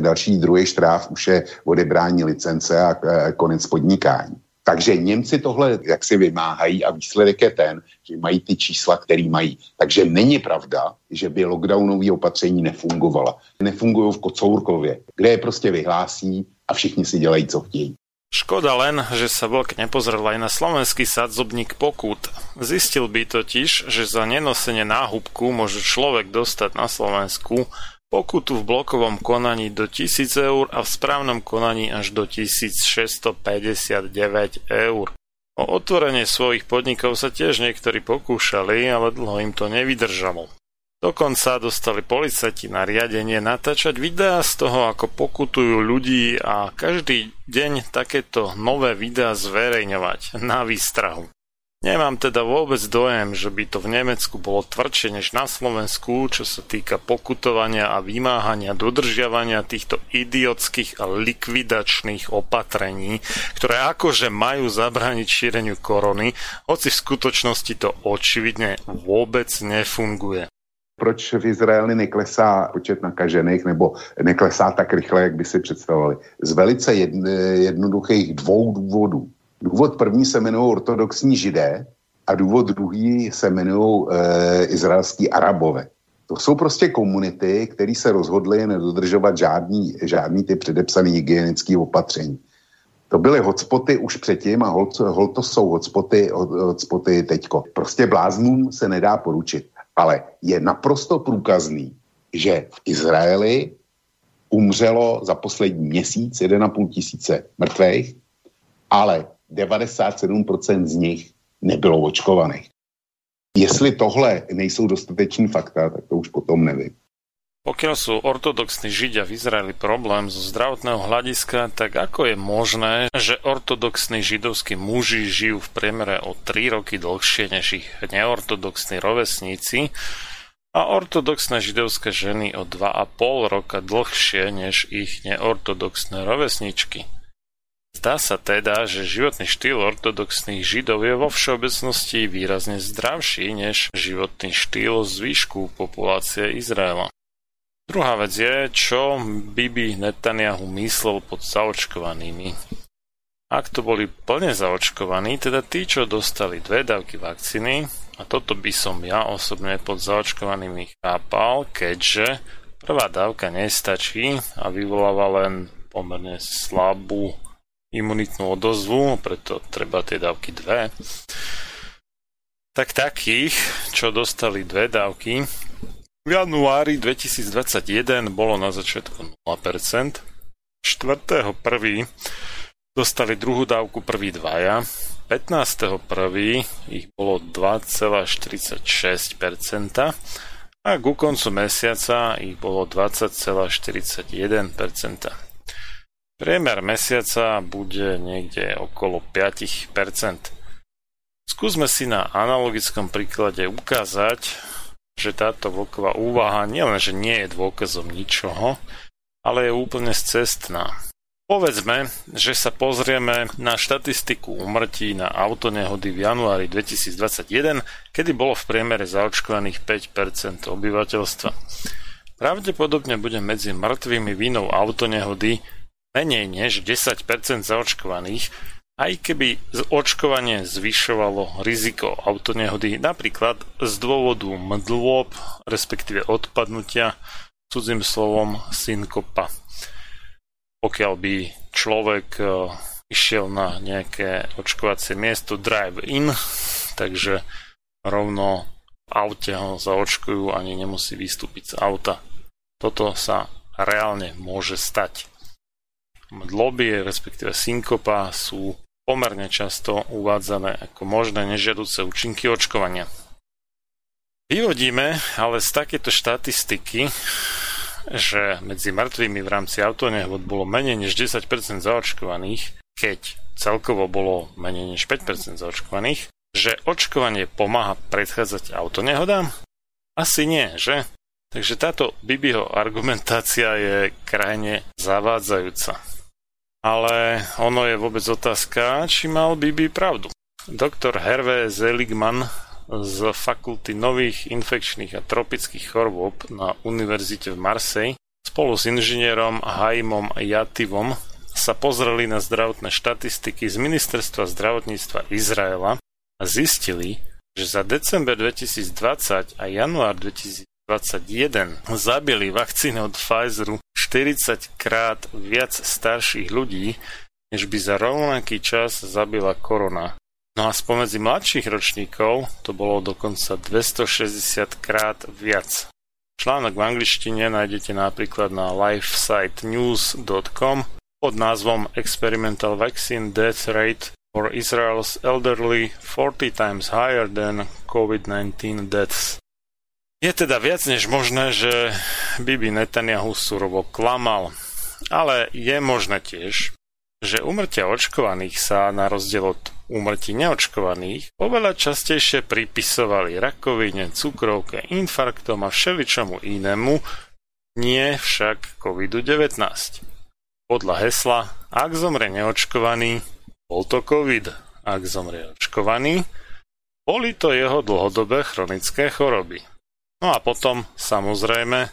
další druhý štráf už je odebrání licence a konec podnikání. Takže Němci tohle jak si vymáhají a výsledek je ten, že mají ty čísla, který mají. Takže není pravda, že by lockdownové opatření nefungovala. Nefungují v Kocourkově, kde je prostě vyhlásí a všichni si dělají, co chtějí. Škoda len, že sa Vlk nepozrel aj na slovenský sadzobník pokút. Zistil by totiž, že za nenosenie náhubku môže človek dostať na Slovensku pokutu v blokovom konaní do 1000 eur a v správnom konaní až do 1659 eur. O otvorenie svojich podnikov sa tiež niektorí pokúšali, ale dlho im to nevydržalo. Dokonca dostali policajti nariadenie natáčať videá z toho, ako pokutujú ľudí a každý deň takéto nové videá zverejňovať na výstrahu. Nemám teda vôbec dojem, že by to v Nemecku bolo tvrdšie než na Slovensku, čo sa týka pokutovania a vymáhania dodržiavania týchto idiotských a likvidačných opatrení, ktoré akože majú zabrániť šíreniu korony, hoci v skutočnosti to očividne vôbec nefunguje. Proč v Izraeli neklesá počet nakažených nebo neklesá tak rychle, jak by si představovali? Z velice jednoduchých dvou důvodů. Důvod první se jmenují ortodoxní židé a důvod druhý se jmenují izraelský arabové. To jsou prostě komunity, které se rozhodly nedodržovat žádný ty předepsané hygienické opatření. To byly hotspoty už předtím a to jsou hotspoty teďko. Prostě bláznům se nedá poručit. Ale je naprosto průkazný, že v Izraeli umřelo za poslední měsíc 1,5 tisíce mrtvých ale 97% z nich nebylo očkovaných. Jestli tohle nejsou dostateční fakta, tak to už potom nevím. Pokiaľ sú ortodoxní Židia v Izraeli problém zo zdravotného hľadiska, tak ako je možné, že ortodoxní židovskí muži žijú v priemere o 3 roky dlhšie než ich neortodoxní rovesníci a ortodoxné židovské ženy o 2,5 roka dlhšie než ich neortodoxné rovesničky? Zdá sa teda, že životný štýl ortodoxných Židov je vo všeobecnosti výrazne zdravší než životný štýl zvýšku populácie Izraela. Druhá vec je, čo Bibi Netanyahu myslel pod zaočkovanými. Ak to boli plne zaočkovaní, teda tí, čo dostali 2 dávky vakcíny, a toto by som ja osobne pod zaočkovanými chápal, keďže prvá dávka nestačí a vyvoláva len pomerne slabú imunitnú odozvu, preto treba tie dávky 2. Tak takých, čo dostali 2 dávky, v januári 2021 bolo na začiatku 0%, 4.1. dostali druhú dávku prvý dvaja, 15.1. ich bolo 2,46% a ku koncu mesiaca ich bolo 20,41%. Priemer mesiaca bude niekde okolo 5%. Skúsme si na analogickom príklade ukázať, že táto Vlková úvaha nielenže nie je dôkazom ničoho, ale je úplne scestná. Povedzme, že sa pozrieme na štatistiku úmrtí na autonehody v januári 2021, kedy bolo v priemere zaočkovaných 5% obyvateľstva. Pravdepodobne bude medzi mŕtvými vinou autonehody menej než 10% zaočkovaných, aj keby očkovanie zvyšovalo riziko autonehody, napríklad z dôvodu mdlôb, respektíve odpadnutia, cudzým slovom synkopa. Pokiaľ by človek išiel na nejaké očkovacie miesto drive-in, takže rovno v aute ho zaočkujú, ani nemusí vystúpiť z auta. Toto sa reálne môže stať. Mdloby, respektíve synkopa, sú pomerne často uvádzané ako možné nežiaduce účinky očkovania. Vyvodíme ale z takéto štatistiky, že medzi mŕtvými v rámci autonehôd bolo menej než 10% zaočkovaných, keď celkovo bolo menej než 5% zaočkovaných, že očkovanie pomáha predchádzať autonehodám? Asi nie, že? Takže táto Bibiho argumentácia je krajne zavádzajúca. Ale ono je vôbec otázka, či mal Bibi pravdu. Doktor Hervé Zeligman z Fakulty nových infekčných a tropických chorôb na univerzite v Marseille spolu s inžinierom Haimom Jativom sa pozreli na zdravotné štatistiky z Ministerstva zdravotníctva Izraela a zistili, že za december 2020 a január 2021 zabili vakcíny od Pfizeru 40 krát viac starších ľudí, než by za rovnaký čas zabila korona. No a spomedzi mladších ročníkov to bolo dokonca 260 krát viac. Článok v angličtine nájdete napríklad na lifesitenews.com pod názvom Experimental Vaccine Death Rate for Israel's Elderly 40 times higher than COVID-19 deaths. Je teda viac než možné, že Bibi Netanyahu surovo klamal, ale je možné tiež, že úmrtia očkovaných sa na rozdiel od úmrtí neočkovaných oveľa častejšie pripisovali rakovine, cukrovke, infarktom a všeličomu inému, nie však COVID-19. Podľa hesla, ak zomrie neočkovaný, bol to COVID, ak zomrie očkovaný, boli to jeho dlhodobé chronické choroby. No a potom, samozrejme,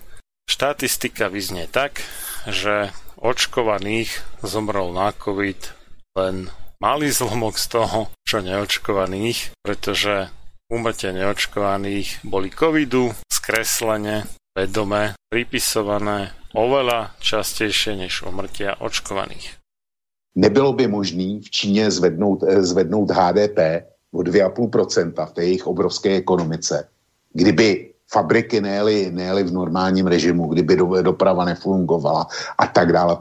štatistika vyznie tak, že očkovaných zomrel na COVID len malý zlomok z toho, čo neočkovaných, pretože úmrtia neočkovaných boli covidu skreslene, vedome, pripisované oveľa častejšie než úmrtia očkovaných. Nebylo by možné v Číně zvednout HDP o 2,5% v té jejich obrovské ekonomice, kdyby fabriky nejeli v normálním režimu, kdyby doprava nefungovala a tak dále,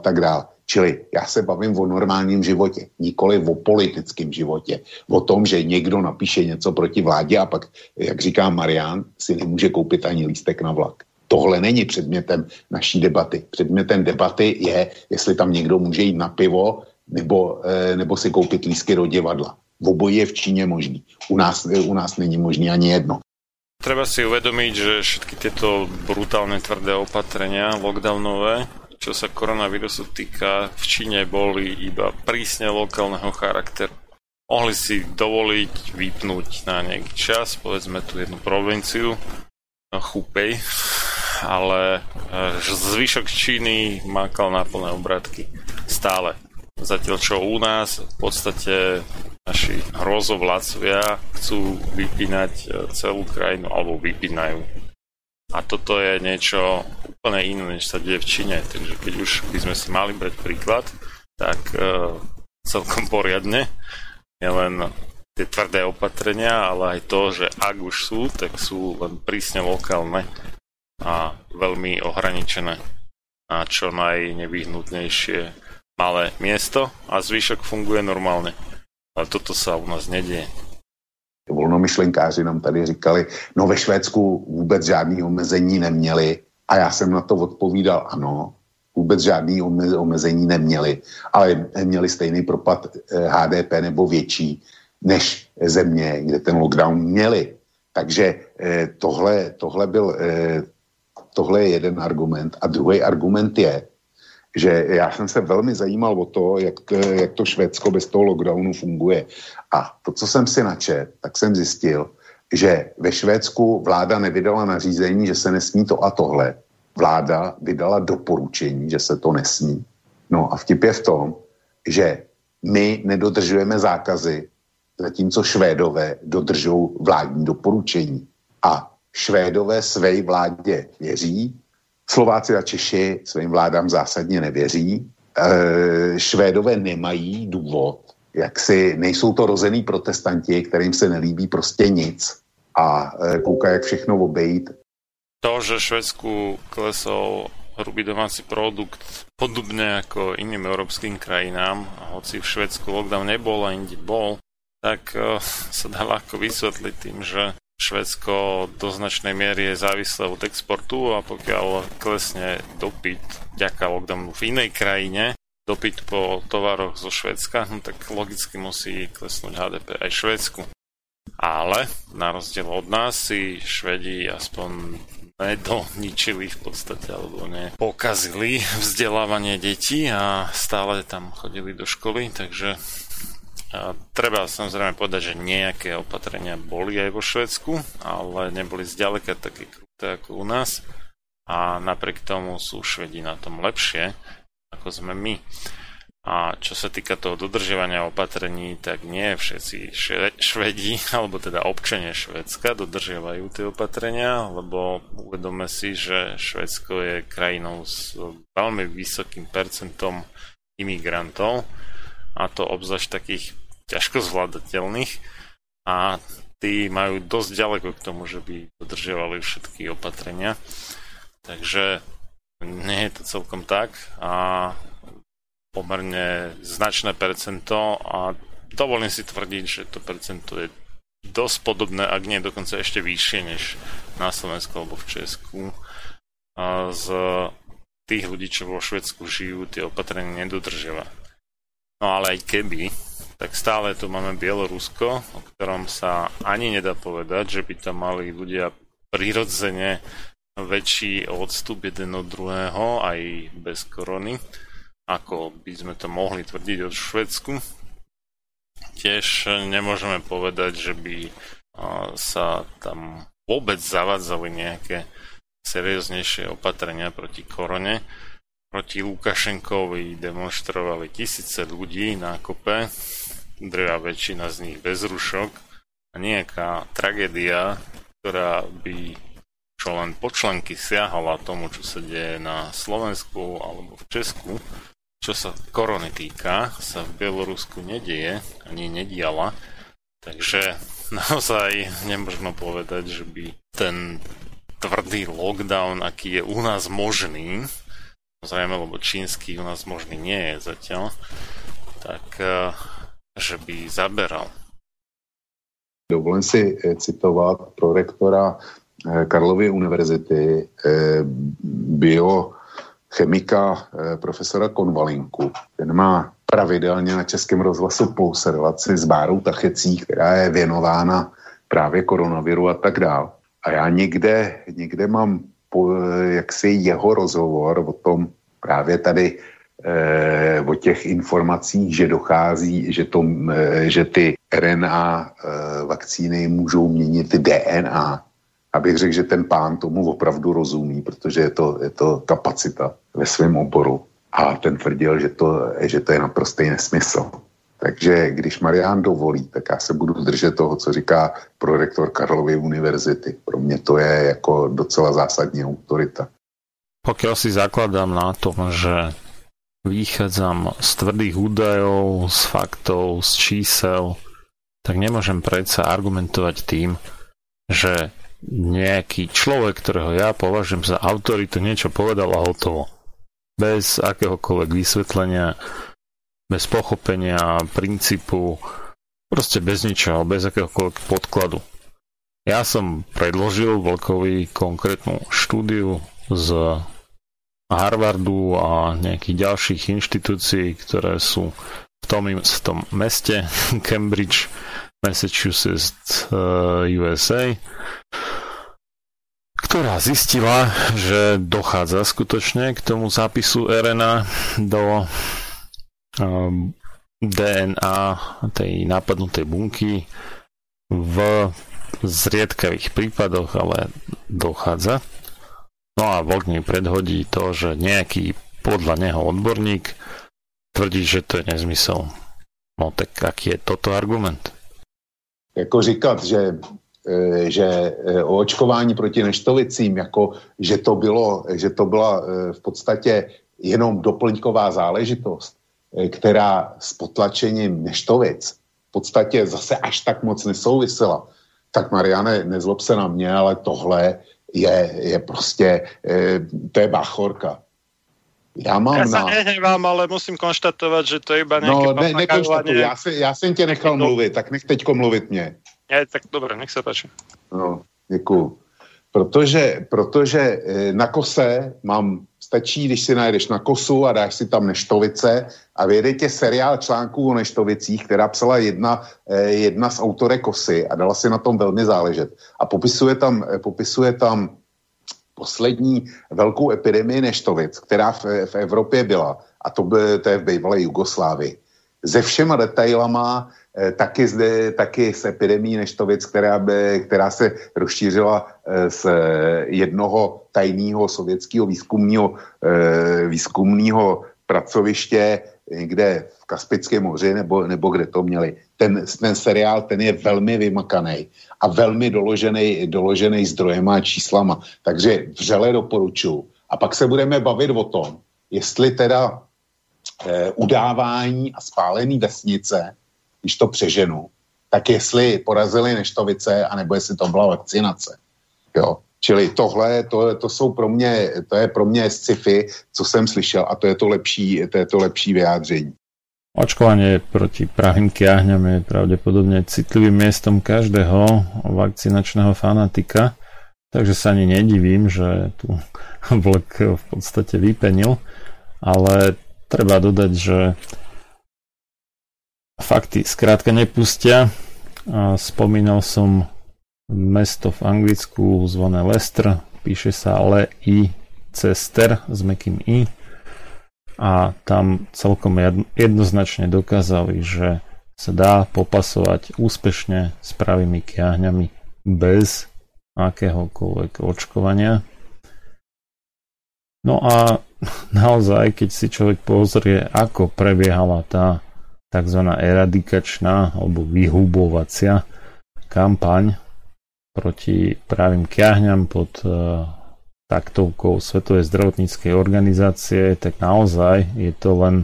Čili já se bavím o normálním životě, nikoli o politickém životě. O tom, že někdo napíše něco proti vládě a pak, jak říká Marian, si nemůže koupit ani lístek na vlak. Tohle není předmětem naší debaty. Předmětem debaty je, jestli tam někdo může jít na pivo nebo si koupit lístky do divadla. Obojí je v Číně možný. U nás není možný ani jedno. Treba si uvedomiť, že všetky tieto brutálne tvrdé opatrenia, lockdownové, čo sa koronavírusu týka, v Číne boli iba prísne lokálneho charakteru. Mohli si dovoliť vypnúť na nejaký čas, povedzme tú jednu provinciu, Hubei, ale zvyšok Číny mákal na plné obrátky. Stále. Zatiaľ čo u nás v podstate naši hrozovládcovia chcú vypínať celú krajinu, alebo vypínajú. A toto je niečo úplne iné, než sa deje v Číne. Takže keď už by sme si mali brať príklad, tak celkom poriadne. Nielen tie tvrdé opatrenia, ale aj to, že ak už sú, tak sú len prísne lokálne a veľmi ohraničené na čo najnevyhnutnejšie malé miesto a zvyšok funguje normálne. Ale toto sa u nás nedieje. Volnomyšlenkáři nám tady říkali, no ve Švédsku vůbec žádný omezení neměli. A já jsem na to odpovídal, ano, vůbec žádný omezení neměli, ale měli stejný propad HDP nebo větší než země, kde ten lockdown měli. Takže tohle je jeden argument. A druhý argument je, že já jsem se velmi zajímal o to, jak to Švédsko bez toho lockdownu funguje. A to, co jsem si načetl, tak jsem zjistil, že ve Švédsku vláda nevydala nařízení, že se nesmí to a tohle. Vláda vydala doporučení, že se to nesmí. No a vtip je v tom, že my nedodržujeme zákazy, zatímco Švédové dodržují vládní doporučení. A Švédové své vládě věří, Slováci a Češi svým vládám zásadně nevěří. Švédové nemají důvod, jak si nejsou to rozený protestanti, kterým se nelíbí prostě nic a koukají, jak všechno obejít. To, že Švédsku klesol hrubý domáci produkt podobne ako iným európskym krajinám, a hoci v Švédsku lockdown nebol a inde bol, tak sa dá ľahko vysvetliť tým, že Švédsko do značnej miery je závislé od exportu a pokiaľ klesne dopyt vďaka lockdownu v inej krajine, dopyt po tovaroch zo Švédska, no tak logicky musí klesnúť HDP aj Švédsku. Ale na rozdiel od nás si Švédi aspoň nedoničili v podstate, alebo nepokazili vzdelávanie detí a stále tam chodili do školy, takže treba samozrejme povedať, že nejaké opatrenia boli aj vo Švédsku, ale neboli zďaleka také kruté ako u nás a napriek tomu sú Švédi na tom lepšie ako sme my. A čo sa týka toho dodržiavania opatrení, tak nie všetci Švédi, alebo teda občania Švédska dodržiavajú tie opatrenia, lebo uvedome si, že Švédsko je krajinou s veľmi vysokým percentom imigrantov, a to obzvlášť takých ťažko zvládateľných a tí majú dosť ďaleko k tomu, že by dodržiavali všetky opatrenia. Takže nie je to celkom tak a pomerne značné percento a dovolím si tvrdiť, že to percento je dosť podobné, ak nie dokonca ešte vyššie než na Slovensku alebo v Česku. A z tých ľudí, čo vo Švédsku žijú, tie opatrenia nedodržiava. No ale aj keby, tak stále tu máme Bielorusko, o ktorom sa ani nedá povedať, že by tam mali ľudia prirodzene väčší odstup jeden od druhého, aj bez korony, ako by sme to mohli tvrdiť o Švédsku. Tiež nemôžeme povedať, že by sa tam vôbec zavádzali nejaké serióznejšie opatrenia proti korone. Proti Lukašenkovi demonštrovali tisíce ľudí na kope, drvá väčšina z nich bez rušok a nejaká tragédia, ktorá by čo len počlenky siahala tomu, čo sa deje na Slovensku alebo v Česku, čo sa korony týka, sa v Bielorusku nedieje, ani nediala, takže naozaj nemôžno povedať, že by ten tvrdý lockdown, aký je u nás možný, Zrejme, lebo čínsky u nás možný nie je zatiaľ, tak že by zaberal. Dovolím si citovat prorektora Karlovy univerzity, biochemika profesora Konvalinku. Ten má pravidelně na Českém rozhlasu Plus relaci s Bárou Tachecí, která je věnována právě koronaviru a tak dál. A já někde mám jaksi jeho rozhovor o tom právě tady o těch informacích, že dochází, že ty RNA vakcíny můžou měnit DNA. Abych řekl, že ten pán tomu opravdu rozumí, protože je to kapacita ve svém oboru. A ten tvrdil, že to je naprostý nesmysl. Takže když Marián dovolí, tak já se budu držet toho, co říká prorektor Karlovy univerzity. Pro mě to je jako docela zásadní autorita. Pokiaľ si zakladám na tom, že vychádzam z tvrdých údajov, z faktov, z čísel, tak nemôžem predsa argumentovať tým, že nejaký človek, ktorého ja považujem za autoritu, niečo povedal a hotovo. Bez akéhokoľvek vysvetlenia, bez pochopenia, princípu, proste bez ničoho, bez akéhokoľvek podkladu. Ja som predložil Vlkovi konkrétnu štúdiu z Harvardu a nejakých ďalších inštitúcií, ktoré sú v tom meste Cambridge, Massachusetts, USA, ktorá zistila, že dochádza skutočne k tomu zápisu RNA do DNA tej napadnutej bunky v zriedkavých prípadoch, ale dochádza. No a Vlk mi predhodí to, že nejaký podľa neho odborník tvrdí, že to je nezmysel. No tak aký je toto argument? Jako říkat, že o očkování proti neštovicím, jako že to byla v podstatě jenom doplňková záležitost, která s potlačením neštovic v podstatě zase až tak moc nesouvisela. Tak Mariane, nezlob se na mě, ale tohle je prostě, to je bachorka. Ja sa nehnevám, ale musím konštatovať, že to je iba nejaké pomakárovanie. Ja som ťa nechal mluviť, tak nech teďko mluvit mne. Ja, tak dobre, nech sa páči. No, děkuju. Protože na kose stačí, když si najdeš na kosu a dáš si tam neštovice a vyjede tě seriál článků o neštovicích, která psala jedna z autore kosy a dala si na tom velmi záležet. A popisuje tam poslední velkou epidemii neštovic, která v Evropě byla, a to je v bývalé Jugoslávii. Se všema detailama, taky s epidemií neštovic, která se rozšířila z jednoho tajného sovětského výzkumného pracoviště někde v Kaspickém moři nebo kde to měli. Ten seriál, ten je velmi vymakaný a velmi doložený zdrojem a číslama. Takže vřele doporučuji. A pak se budeme bavit o tom, jestli teda udávání a spálený vesnice, když to přeženu, tak jestli porazili neštovice, anebo jestli to byla vakcinace. Jo. Čili to je pro mě sci-fi, co jsem slyšel, a to je to lepší vyjádření. Očkovanie proti pravým kiahňam je pravdepodobne citlivým miestom každého vakcinačného fanatika, takže sa ani nedivím, že tu Vlk v podstate vypenil, ale treba dodať, že fakty skrátka nepustia. Spomínal som mesto v Anglicku zvané Leicester, píše sa Leicester s mäkkým i, a tam celkom jednoznačne dokázali, že sa dá popasovať úspešne s pravými kiahňami bez akéhokoľvek očkovania. No a naozaj, keď si človek pozrie, ako prebiehala tá tzv. Eradikačná alebo vyhubovacia kampaň proti pravým kiahňam pod taktovkou Svetovej zdravotníckej organizácie, tak naozaj je to len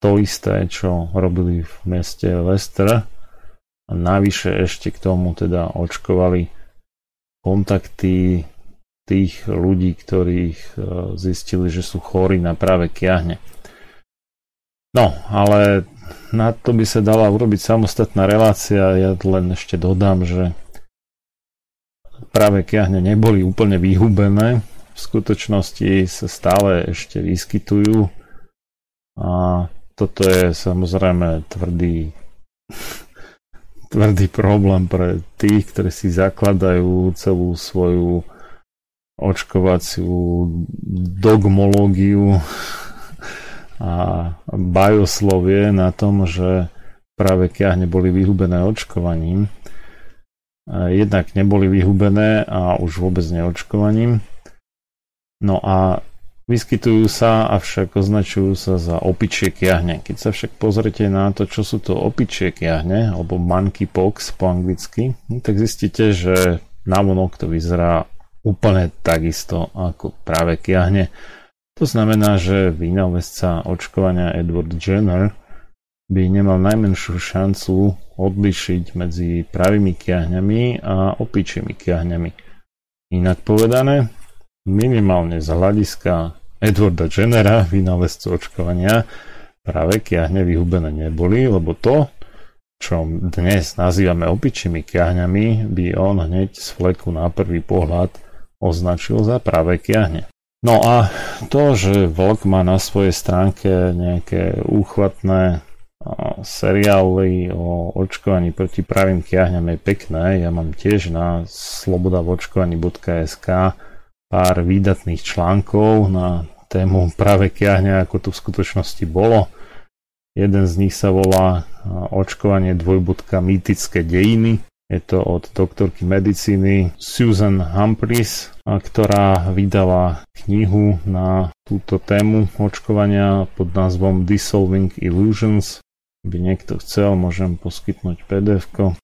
to isté, čo robili v meste Leicester. A navyše ešte k tomu teda očkovali kontakty tých ľudí, ktorých zistili, že sú chorí na práve kiahne. No, ale na to by sa dala urobiť samostatná relácia. Ja len ešte dodám, že práve kiahne neboli úplne vyhubené. V skutočnosti sa stále ešte vyskytujú a toto je samozrejme tvrdý problém pre tých, ktorí si zakladajú celú svoju očkovaciu dogmológiu a bajoslovie na tom, že práve kiahne boli vyhubené očkovaním. Jednak neboli vyhubené a už vôbec neočkovaním. No a vyskytujú sa, avšak označujú sa za opičie kiahne. Keď sa však pozrite na to, čo sú to opičie kiahne, alebo monkeypox po anglicky, tak zistíte, že navonok to vyzerá úplne takisto ako práve kiahne. To znamená, že vynálezca očkovania Edward Jenner by nemal najmenšiu šancu odlišiť medzi pravými kiahňami a opičími kiahňami. Inak povedané, minimálne z hľadiska Edwarda Jennera, vynálezcu očkovania, práve kiahne vyhubené neboli, lebo to, čo dnes nazývame opičími kiahňami, by on hneď z fleku na prvý pohľad označil za práve kiahne. No a to, že Vlk má na svojej stránke nejaké úchvatné seriály o očkovaní proti pravým kiahňam je pekné, ja mám tiež na slobodaVockovani.sk pár výdatných článkov na tému práve kiahňa, ako to v skutočnosti bolo. Jeden z nich sa volá Očkovanie : mýtické dejiny. Je to od doktorky medicíny Susan Humphries, ktorá vydala knihu na túto tému očkovania pod názvom Dissolving Illusions. Keby niekto chcel, môžem poskytnúť PDF-ko.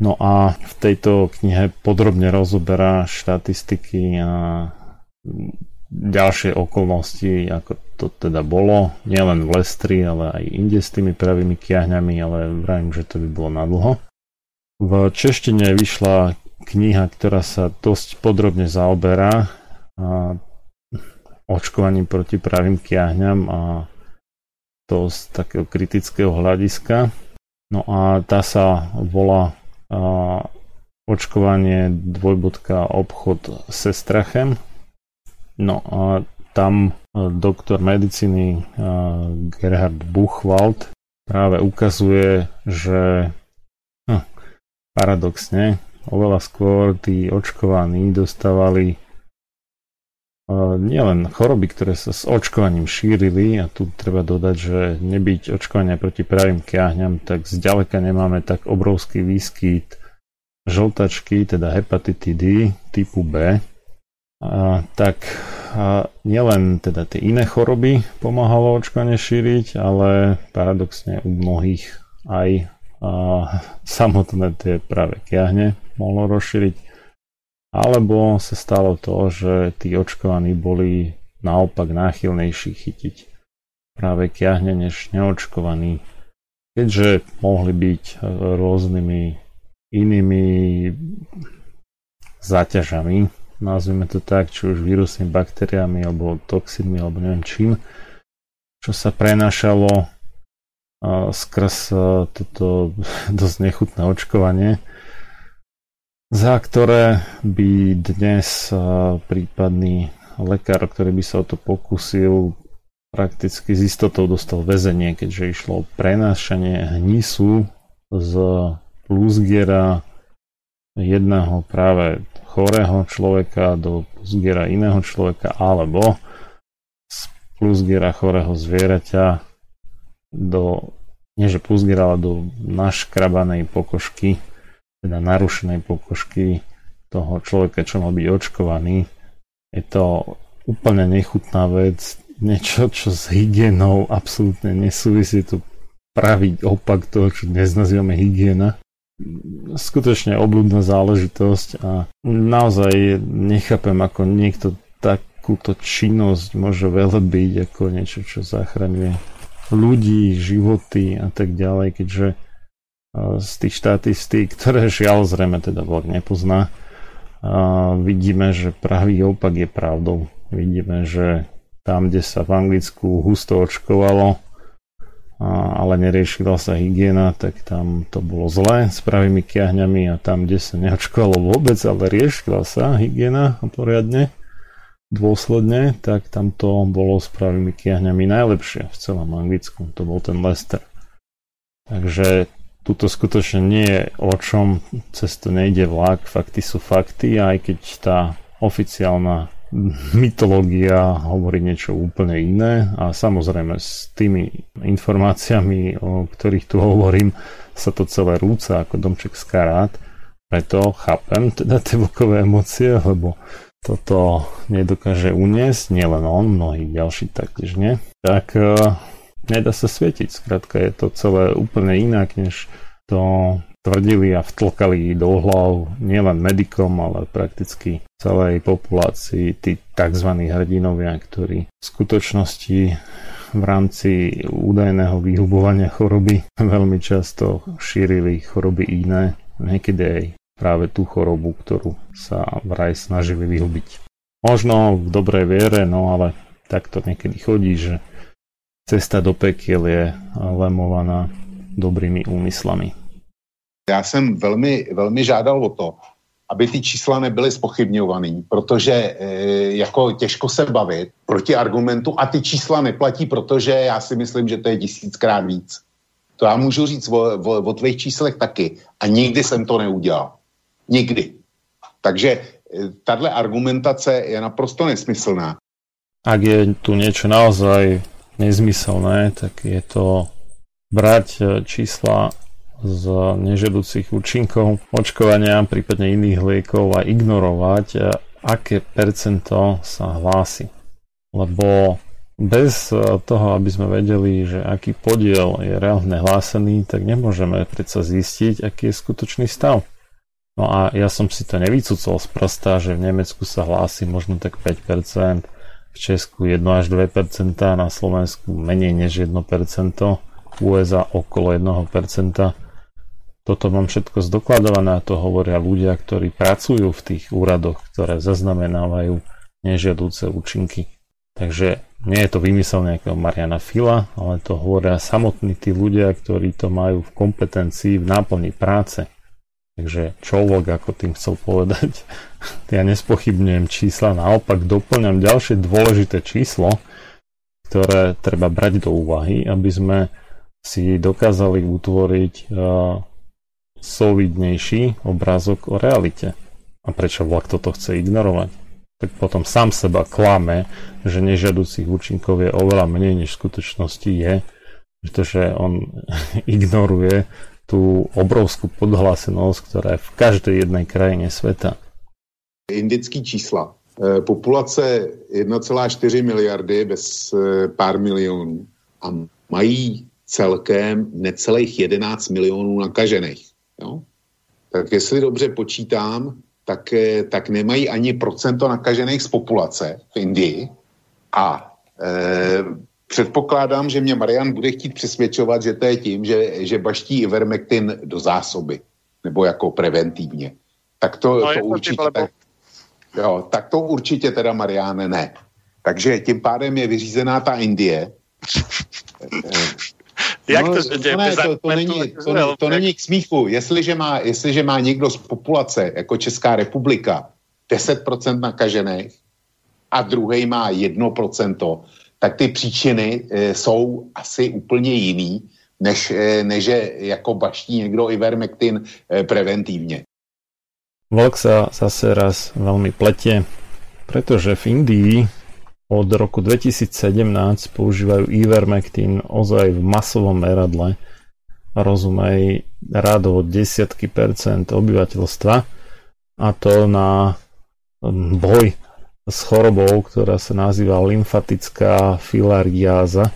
No a v tejto knihe podrobne rozoberá štatistiky a ďalšie okolnosti, ako to teda bolo, nielen v Leicestri, ale aj inde s tými pravými kiahňami, ale vravím, že to by bolo nadlho. V češtine vyšla kniha, ktorá sa dosť podrobne zaoberá očkovaním proti pravým kiahňam a to z takého kritického hľadiska. No a tá sa volá Očkovanie : obchod se strachem. No a tam doktor medicíny Gerhard Buchwald práve ukazuje, že paradoxne oveľa skôr tí očkovaní dostávali nielen choroby, ktoré sa s očkovaním šírili, a tu treba dodať, že nebyť očkovania proti pravým kiahňam, tak zďaleka nemáme tak obrovský výskyt žltačky, teda hepatitidy typu B. Tak nielen teda tie iné choroby pomáhalo očkovanie šíriť, ale paradoxne u mnohých aj samotné tie práve kiahne mohlo rozšíriť. Alebo sa stalo to, že tí očkovaní boli naopak náchylnejší chytiť práve kiahne než neočkovaní, keďže mohli byť rôznymi inými záťažami, nazvime to tak, či už vírusnými baktériami alebo toxinmi alebo neviem čím, čo sa prenášalo skrz toto dosť nechutné očkovanie, za ktoré by dnes prípadný lekár, ktorý by sa o to pokúsil, prakticky z istotou dostal väzenie, keďže išlo o prenášanie hnisu z plusgiera jedného práve chorého človeka do plusgiera iného človeka, alebo z plusgiera chorého zvieraťa do, nie že plusgiera, ale do naškrabanej pokožky, teda narušenej pokožky toho človeka, čo mal byť očkovaný. Je to úplne nechutná vec, niečo, čo s hygienou absolútne nesúvisí, to pravý opak toho, čo dnes nazývame hygiena. Skutočne obľudná záležitosť a naozaj nechápem, ako niekto takúto činnosť môže velebiť ako niečo, čo zachraňuje ľudí, životy a tak ďalej, keďže z tých štatistík, ktoré žiaľ zrejme teda Vlk nepozná, a vidíme, že pravý opak je pravdou. Vidíme, že tam, kde sa v Anglicku husto očkovalo, ale neriešila sa hygiena, tak tam to bolo zlé s pravými kiahňami, a tam, kde sa neočkovalo vôbec, ale riešila sa hygiena poriadne, dôsledne, tak tam to bolo s pravými kiahňami najlepšie v celom Anglicku. To bol ten Leicester. Takže tuto skutočne nie je o čom, cez to nejde vlak, fakty sú fakty, aj keď tá oficiálna mytológia hovorí niečo úplne iné, a samozrejme s tými informáciami, o ktorých tu hovorím, sa to celé rúca ako domček z karát, preto chápem teda tie vlkové emócie, lebo toto nedokáže uniesť, nielen on, mnohí ďalší taktiež nie, tak nedá sa svietiť, skrátka je to celé úplne inak, než to tvrdili a vtlkali do hlav nielen medikom, ale prakticky celej populácii tí tzv. Hrdinovia, ktorí v skutočnosti v rámci údajného vyhubovania choroby veľmi často šírili choroby iné, niekedy aj práve tú chorobu, ktorú sa vraj snažili vyhubiť. Možno v dobrej viere, no ale takto niekedy chodí, že cesta do pekiel je lemovaná dobrými úmyslami. Já jsem velmi, velmi žádal o to, aby ty čísla nebyly zpochybňovaný, protože jako těžko se bavit proti argumentu a ty čísla neplatí, protože já si myslím, že to je 1000krát víc. To já můžu říct o tvých číslech taky a nikdy jsem to neudělal. Nikdy. Takže tahle argumentace je naprosto nesmyslná. Ak je tu niečo naozaj nezmyselné, tak je to brať čísla z nežedúcich účinkov očkovania, prípadne iných liekov, a ignorovať, aké percento sa hlási. Lebo bez toho, aby sme vedeli, že aký podiel je reálne hlásený, tak nemôžeme predsa zistiť, aký je skutočný stav. No a ja som si to nevycúcol z prsta, že v Nemecku sa hlási možno tak 5%, v Česku 1 až 2%, na Slovensku menej než 1%, v USA okolo 1%. Toto mám všetko zdokladované, a to hovoria ľudia, ktorí pracujú v tých úradoch, ktoré zaznamenávajú nežiaduce účinky. Takže nie je to vymysel nejakého Mariana Fila, ale to hovoria samotní tí ľudia, ktorí to majú v kompetencii, v náplni práce. Takže človek, ako tým chcel povedať, ja nespochybňujem čísla, naopak doplňam ďalšie dôležité číslo, ktoré treba brať do úvahy, aby sme si dokázali utvoriť solidnejší obrázok o realite. A prečo vlak toto chce ignorovať? Tak potom sám seba klame, že nežiaducich účinkov je oveľa menej, než v skutočnosti je, pretože on ignoruje tú obrovskú podhlásenosť, ktorá je v každej jednej krajine sveta. Indické čísla. Populace 1,4 miliardy bez pár milionů a mají celkem necelých 11 milionů nakažených. Jo? Tak jestli dobře počítám, tak nemají ani procento nakažených z populace v Indii, a předpokládám, že mě Marian bude chtít přesvědčovat, že to je tím, že baští Ivermectin do zásoby, nebo jako preventivně. Tak to určitě, tak to určitě teda, Mariane, ne. Takže tím pádem je vyřízená ta Indie. Jak to, že ne, to není k smíchu. Jestliže má někdo z populace, jako Česká republika, 10% nakažených a druhej má 1%, tak ty příčiny jsou asi úplně jiný, než jako baští někdo Ivermectin preventivně. Vlk sa zase raz veľmi pletie, pretože v Indii od roku 2017 používajú Ivermectin ozaj v masovom meradle, rozumej rádovo 10% obyvateľstva, a to na boj s chorobou, ktorá sa nazýva lymfatická filariáza,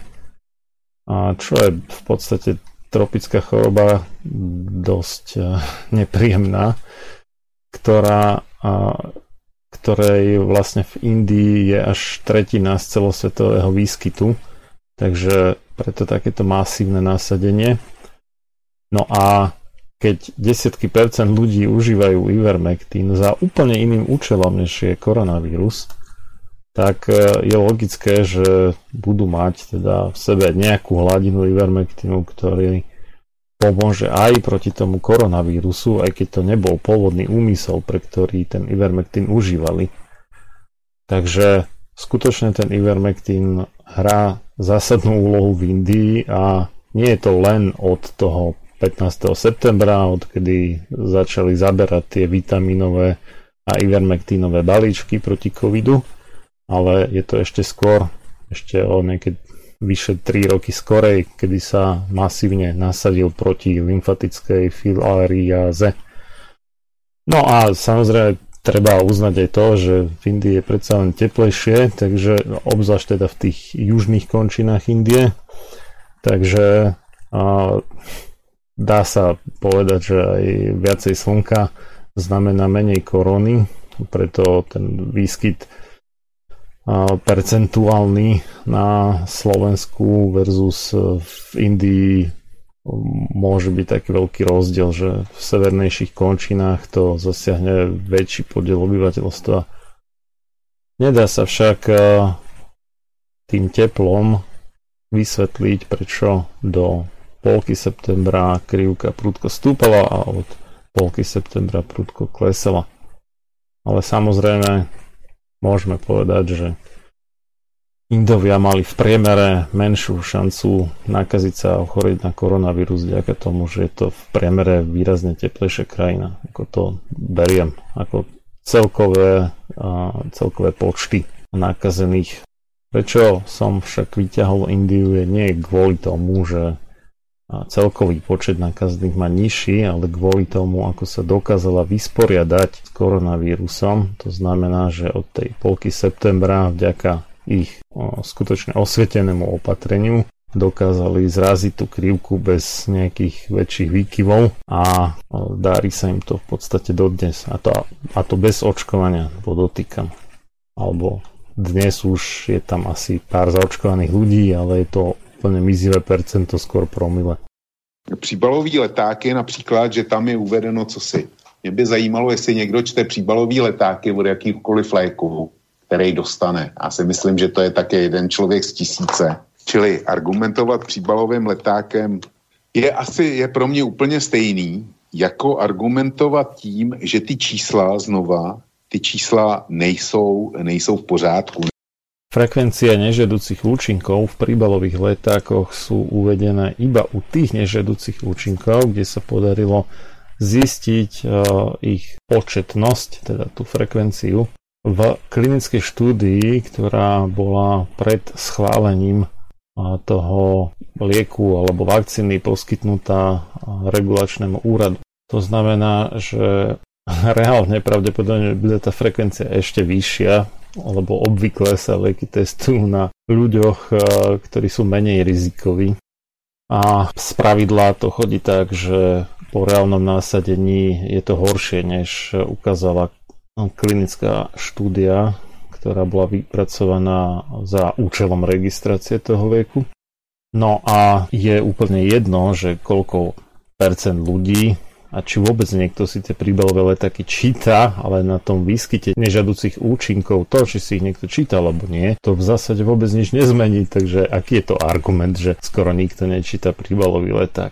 a čo je v podstate tropická choroba dosť nepríjemná, ktorej vlastne v Indii je až tretina z celosvetového výskytu, takže preto takéto masívne nasadenie. No a keď desiatky percent ľudí užívajú Ivermectin za úplne iným účelom, než je koronavírus, tak je logické, že budú mať teda v sebe nejakú hladinu Ivermectinu, ktorý pomôže aj proti tomu koronavírusu, aj keď to nebol pôvodný úmysel, pre ktorý ten Ivermectin užívali. Takže skutočne ten Ivermectin hrá zásadnú úlohu v Indii a nie je to len od toho 15. septembra, odkedy začali zaberať tie vitamínové a ivermectinové balíčky proti covidu, ale je to ešte skôr, ešte o niekedy vyše 3 roky skorej, kedy sa masívne nasadil proti lymfatickej filariáze. No a samozrejme treba uznať aj to, že v Indii je predsa len teplejšie, takže obzvlášť teda v tých južných končinách Indie, takže dá sa povedať, že aj viacej slnka znamená menej korony, preto ten výskyt percentuálny na Slovensku versus v Indii môže byť taký veľký rozdiel, že v severnejších končinách to zasiahne väčší podiel obyvateľstva. Nedá sa však tým teplom vysvetliť, prečo do polky septembra krivka prudko stúpala a od polky septembra prudko klesala. Ale samozrejme môžeme povedať, že Indovia mali v priemere menšiu šancu nakaziť sa a ochoriť na koronavírus vďaka tomu, že je to v priemere výrazne teplejšia krajina. Ako to beriem, ako celkové počty nakazených. Prečo som však vyťahol Indiu je nie kvôli tomu, že a celkový počet nakazených má nižší, ale kvôli tomu, ako sa dokázala vysporiadať s koronavírusom, to znamená, že od tej polky septembra vďaka ich skutočne osvietenému opatreniu dokázali zraziť tú krivku bez nejakých väčších výkyvov a darí sa im to v podstate dodnes. A to bez očkovania, podotýkam. Alebo dnes už je tam asi pár zaočkovaných ľudí, ale je to plně mizivé percento, skoro promile. Příbalový letáky například, že tam je uvedeno cosi. Mě by zajímalo, jestli někdo čte příbalový letáky od jakýchkoliv léků, který dostane. Já si myslím, že to je také jeden člověk z tisíce. Čili argumentovat příbalovým letákem je pro mě úplně stejný, jako argumentovat tím, že ty čísla nejsou v pořádku. Frekvencie nežiaducich účinkov v príbalových letákoch sú uvedené iba u tých nežiaducich účinkov, kde sa podarilo zistiť ich početnosť, teda tú frekvenciu, v klinickej štúdii, ktorá bola pred schválením toho lieku alebo vakcíny poskytnutá regulačnému úradu. To znamená, že reálne pravdepodobne bude tá frekvencia ešte vyššia, alebo obvykle sa lieky testujú na ľuďoch, ktorí sú menej rizikoví. A z pravidla to chodí tak, že po reálnom násadení je to horšie, než ukázala klinická štúdia, ktorá bola vypracovaná za účelom registrácie toho lieku. No a je úplne jedno, že koľko percent ľudí a či vôbec niekto si tie príbalové letáky číta, ale na tom výskyte nežiaducich účinkov, to, či si ich niekto číta alebo nie, to v zásade vôbec nič nezmení, takže aký je to argument, že skoro nikto nečíta príbalový leták?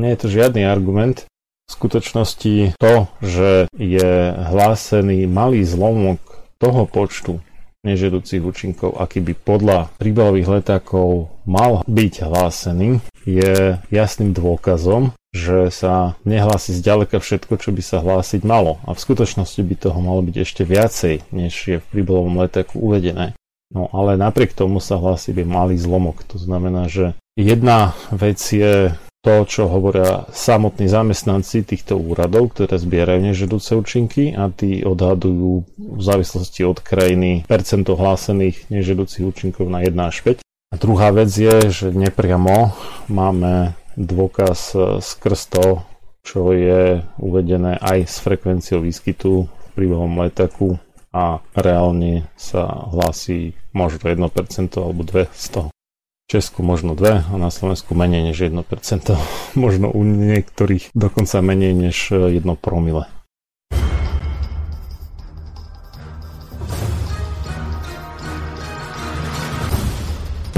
Nie je to žiadny argument. V skutočnosti to, že je hlásený malý zlomok toho počtu nežiaducich účinkov, aký by podľa príbalových letákov mal byť hlásený, je jasným dôkazom, že sa nehlási zďaleka všetko, čo by sa hlásiť malo. A v skutočnosti by toho malo byť ešte viacej, než je v príbalovom letáku uvedené. No ale napriek tomu sa hlási by malý zlomok. To znamená, že jedna vec je to, čo hovoria samotní zamestnanci týchto úradov, ktoré zbierajú nežiaduce účinky a tí odhadujú v závislosti od krajiny percento hlásených nežiaducich účinkov na 1 až 5. A druhá vec je, že nepriamo máme dôkaz skrz to, čo je uvedené aj s frekvenciou výskytu v príbalovom letáku a reálne sa hlási možno 1% alebo 2%. Česku možno 2 a na Slovensku menej než 1%. Možno u niektorých dokonca menej než 1 promile.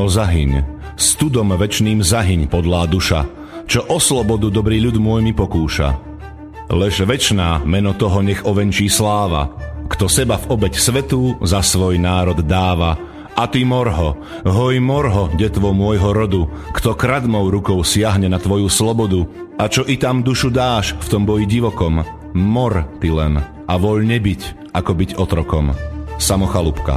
No zahyň, studom večným zahyň podlá duša, čo o slobodu dobrý ľud môj mi pokúša. Lež večná meno toho nech ovenčí sláva, kto seba v obeť svetu za svoj národ dáva. A ty morho, hoj morho, detvo môjho rodu, kto kradmou rukou siahne na tvoju slobodu. A čo i tam dušu dáš v tom boji divokom, mor ty len a voľ nebyť, ako byť otrokom. Samo Chalupka.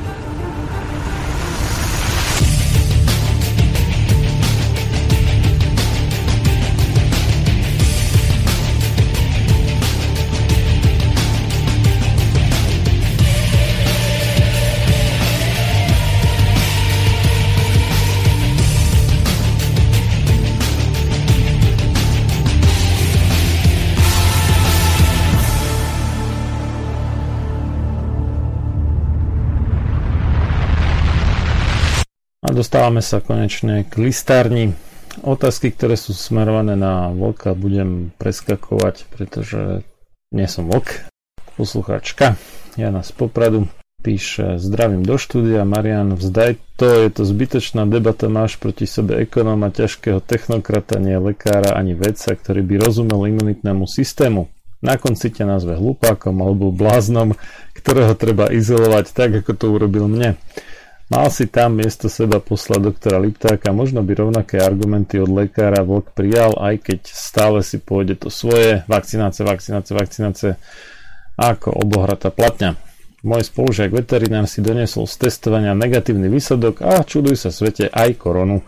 Dostávame sa konečne k listárni. Otázky, ktoré sú smerované na Vlka, budem preskakovať, pretože nie som Vlk. Poslucháčka Jana z Popradu píše: zdravím do štúdia, Marian, vzdaj to, je to zbytočná debata, máš proti sebe ekonóma, ťažkého technokrata, nie lekára ani vedca, ktorý by rozumel imunitnému systému. Na konci ťa nazve hlupákom alebo bláznom, ktorého treba izolovať, tak ako to urobil mne. Mal si tam miesto seba poslať doktora Liptáka, možno by rovnaké argumenty od lekára Vlk prijal, aj keď stále si pôjde to svoje, vakcinácie, ako obohratá platňa. Môj spolužiak veterinár si doniesol z testovania negatívny výsledok a čuduj sa svete, aj koronu.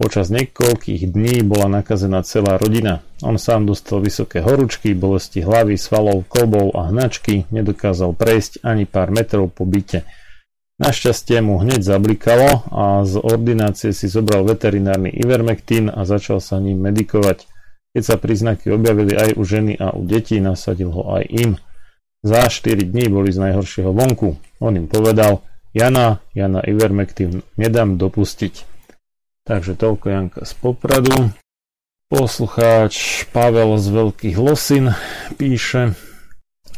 Počas niekoľkých dní bola nakazená celá rodina. On sám dostal vysoké horúčky, bolesti hlavy, svalov, kolbov a hnačky, nedokázal prejsť ani pár metrov po byte. Našťastie mu hneď zablikalo a z ordinácie si zobral veterinárny Ivermectin a začal sa ním medikovať. Keď sa príznaky objavili aj u ženy a u detí, nasadil ho aj im. Za 4 dní boli z najhoršieho vonku. On im povedal: Jana Ivermectin nedám dopustiť. Takže toľko Janka z Popradu. Poslucháč Pavel z Veľkých Losín píše: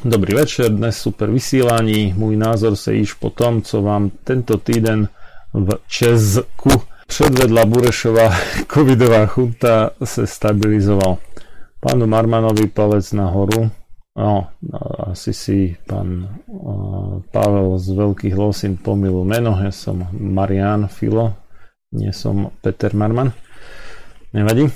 dobrý večer, dnes super vysílání. Môj názor se již po tom, co vám tento týden v Česku předvedla Burešová covidová chunta, se stabilizoval. Pánu Marmanovi palec nahoru. No, asi si pán Pavel z Veľkých Losín pomýlil meno. Ja som Marian Filo, nie som Peter Marman. Nevadí.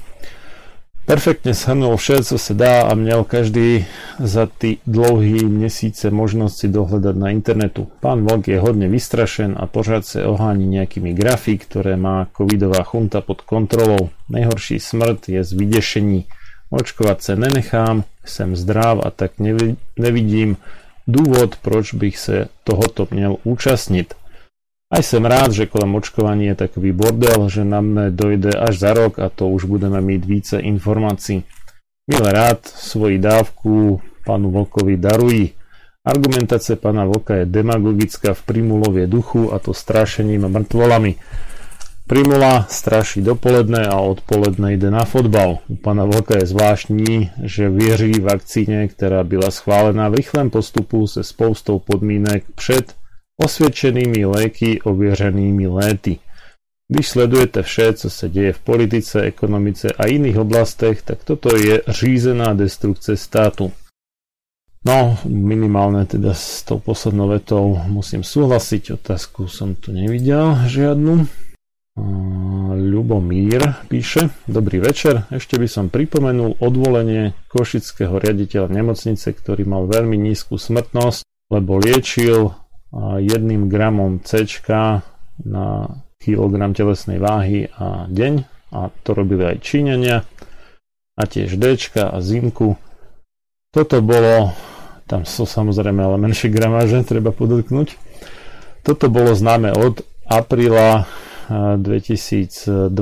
Perfektne shrnul vše, co se dá a měl každý za ty dlouhý měsíce možnosti dohľadať na internetu. Pán Vlk je hodne vystrašen a pořád se ohání nejakými grafy, ktoré má covidová chunta pod kontrolou. Nejhorší smrt je z vydešení. Očkovať se nenechám, jsem zdrav a tak nevidím důvod, proč bych se tohoto měl účastnit. Aj som rád, že kolem očkovania je takový bordel, že na mne dojde až za rok a to už budeme mít více informácií. Milé rád svoji dávku panu Vlkovi darují. Argumentácia pana Vlka je demagogická v Primulovie duchu, a to strašením mŕtvolami. Primula straší dopoledne a odpoledne ide na fotbal. U pana Vlka je zvláštní, že věří vakcíne, ktorá byla schválená v rýchlem postupu se spoustou podmínek před osvedčenými léky, ověřenými léty. Když sledujete vše, co se děje v politice, ekonomice a iných oblastech, tak toto je řízená destrukce státu. No, minimálne teda s tou poslednou vetou musím súhlasiť, otázku som tu nevidel žiadnu. Ľubomír píše: dobrý večer, ešte by som pripomenul odvolenie košického riaditeľa nemocnice, ktorý mal veľmi nízku smrtnosť, lebo liečil 1 gramom C-čka na kilogram telesnej váhy a deň, a to robili aj Číňania, a tiež D-čka a zinku. Toto bolo, tam sú samozrejme ale menšie gramáže, treba podotknúť. Toto bolo známe od apríla 2020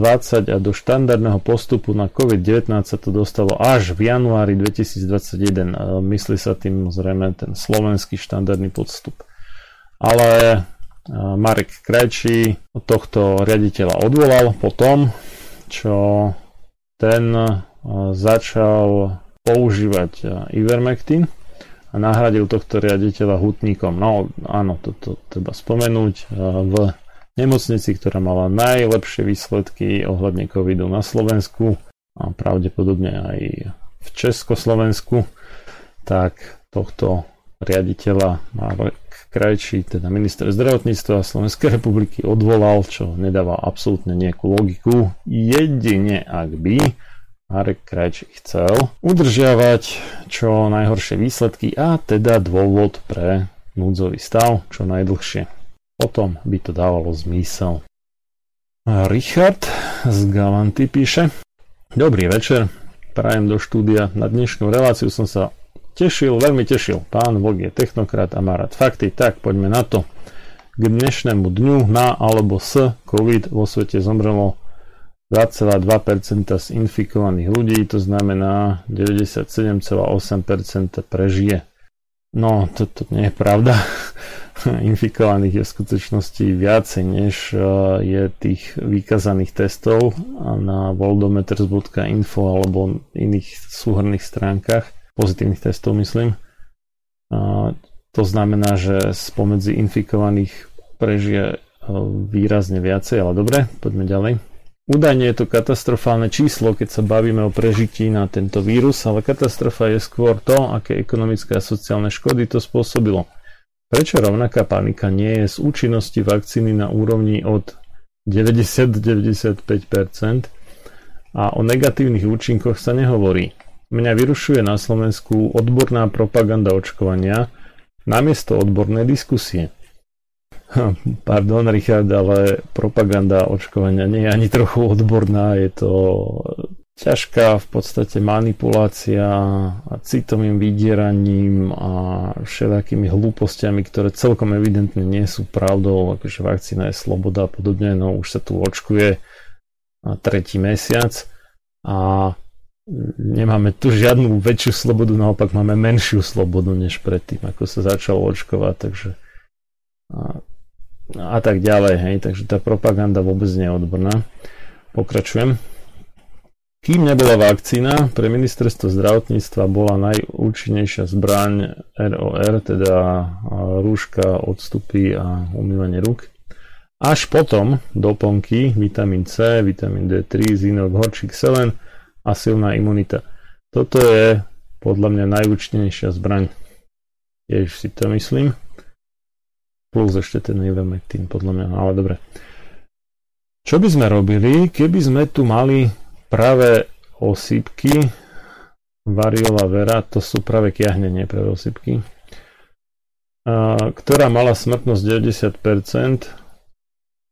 a do štandardného postupu na COVID-19 sa to dostalo až v januári 2021. Myslí sa tým zrejme ten slovenský štandardný postup. Ale Marek Krajčí tohto riaditeľa odvolal po tom, čo ten začal používať Ivermectin a a nahradil tohto riaditeľa Hutníkom. No áno, toto treba spomenúť. V nemocnici, ktorá mala najlepšie výsledky ohľadne covidu na Slovensku a pravdepodobne aj v Československu, tak tohto riaditeľa Marek Krajčí, teda minister zdravotníctva Slovenskej republiky, odvolal, čo nedáva absolútne nejakú logiku. Jedine ak by Marek Krajčí chcel udržiavať čo najhoršie výsledky a teda dôvod pre núdzový stav čo najdlhšie. Potom by to dávalo zmysel. Richard z Galanty píše: Dobrý večer, prajem do štúdia. Na dnešnú reláciu som sa veľmi tešil. Pán Vok je technokrat a má rád fakty, tak poďme na to. K dnešnému dňu na alebo s COVID vo svete zomrelo 2,2% z infikovaných ľudí, to znamená 97,8% prežije. No, toto nie je pravda. Infikovaných je v skutočnosti viacej, než je tých vykazaných testov na worldometers.info alebo iných súhrnných stránkach. Pozitívnych testov, myslím. A to znamená, že spomedzi infikovaných prežije výrazne viacej, ale dobre, poďme ďalej. Údajne je to katastrofálne číslo, keď sa bavíme o prežití na tento vírus, ale katastrofa je skôr to, aké ekonomické a sociálne škody to spôsobilo. Prečo rovnaká panika nie je z účinnosti vakcíny na úrovni od 90-95% a o negatívnych účinkoch sa nehovorí? Mňa vyrušuje na Slovensku odborná propaganda očkovania namiesto odbornej diskusie. Pardon, Richard, ale propaganda očkovania nie je ani trochu odborná, je to ťažká v podstate manipulácia a citovým vydieraním a všelakými hlúpostiami, ktoré celkom evidentne nie sú pravdou, akože vakcína je sloboda a podobne, no už sa tu očkuje tretí mesiac a nemáme tu žiadnu väčšiu slobodu, naopak máme menšiu slobodu než predtým, ako sa začalo očkovať, takže a tak ďalej, hej, takže tá propaganda vôbec nie je odborná. Pokračujem. Kým nebola vakcína, pre ministerstvo zdravotníctva bola najúčinnejšia zbraň ROR, teda rúška, odstupy a umývanie rúk. Až potom doplnky vitamín C, vitamín D3, zinok, horčík, selen a silná imunita. Toto je podľa mňa najúčinnejšia zbraň. Tiež si to myslím. Plus ešte ten Ivermectin, podľa mňa, ale dobre. Čo by sme robili, keby sme tu mali práve osýpky? Variola vera, to sú práve kiahne, nie práve osýpky. Ktorá mala smrtnosť 90%.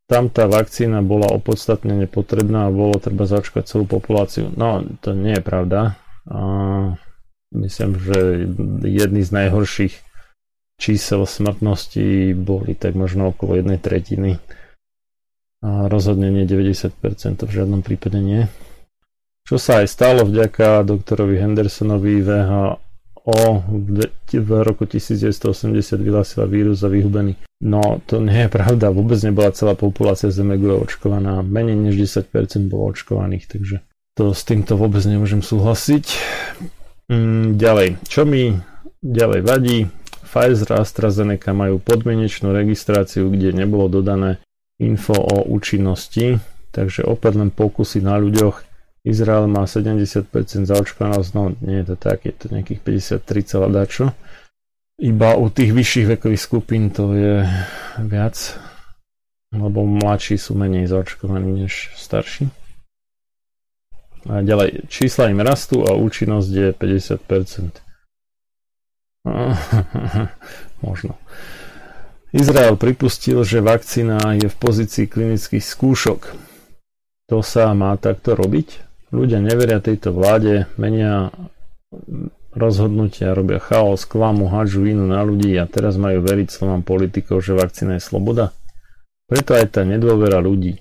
Tam tá vakcína bola opodstatne nepotrebná a bolo treba zaočkovať celú populáciu. No, to nie je pravda. A myslím, že jedný z najhorších čísel smrtnosti boli tak možno okolo 1/3. A rozhodne nie 90%, to v žiadnom prípade nie. Čo sa aj stalo vďaka doktorovi Hendersonovi, WHO v roku 1980 vyhlásila vírus za vyhubený. No, to nie je pravda, vôbec nebola celá populácia Zemegule očkovaná, menej než 10% bolo očkovaných, takže to s týmto vôbec nemôžem súhlasiť. Ďalej, čo mi ďalej vadí, Pfizer a AstraZeneca majú podmienečnú registráciu, kde nebolo dodané info o účinnosti, takže opäť len pokusy na ľuďoch. Izrael má 70% zaočkovanosť, no nie je to tak, je to nejakých 53, dačo. Iba u tých vyšších vekových skupín to je viac, lebo mladší sú menej zaočkovaní než starší. A ďalej, čísla im rastú a účinnosť je 50%. Možno. Izrael pripustil, že vakcína je v pozícii klinických skúšok. To sa má takto robiť? Ľudia neveria tejto vláde, menia rozhodnutia, robia chaos, klamu, hádžu vinu na ľudí a teraz majú veriť slovám politikov, že vakcína je sloboda? Preto aj tá nedôvera ľudí.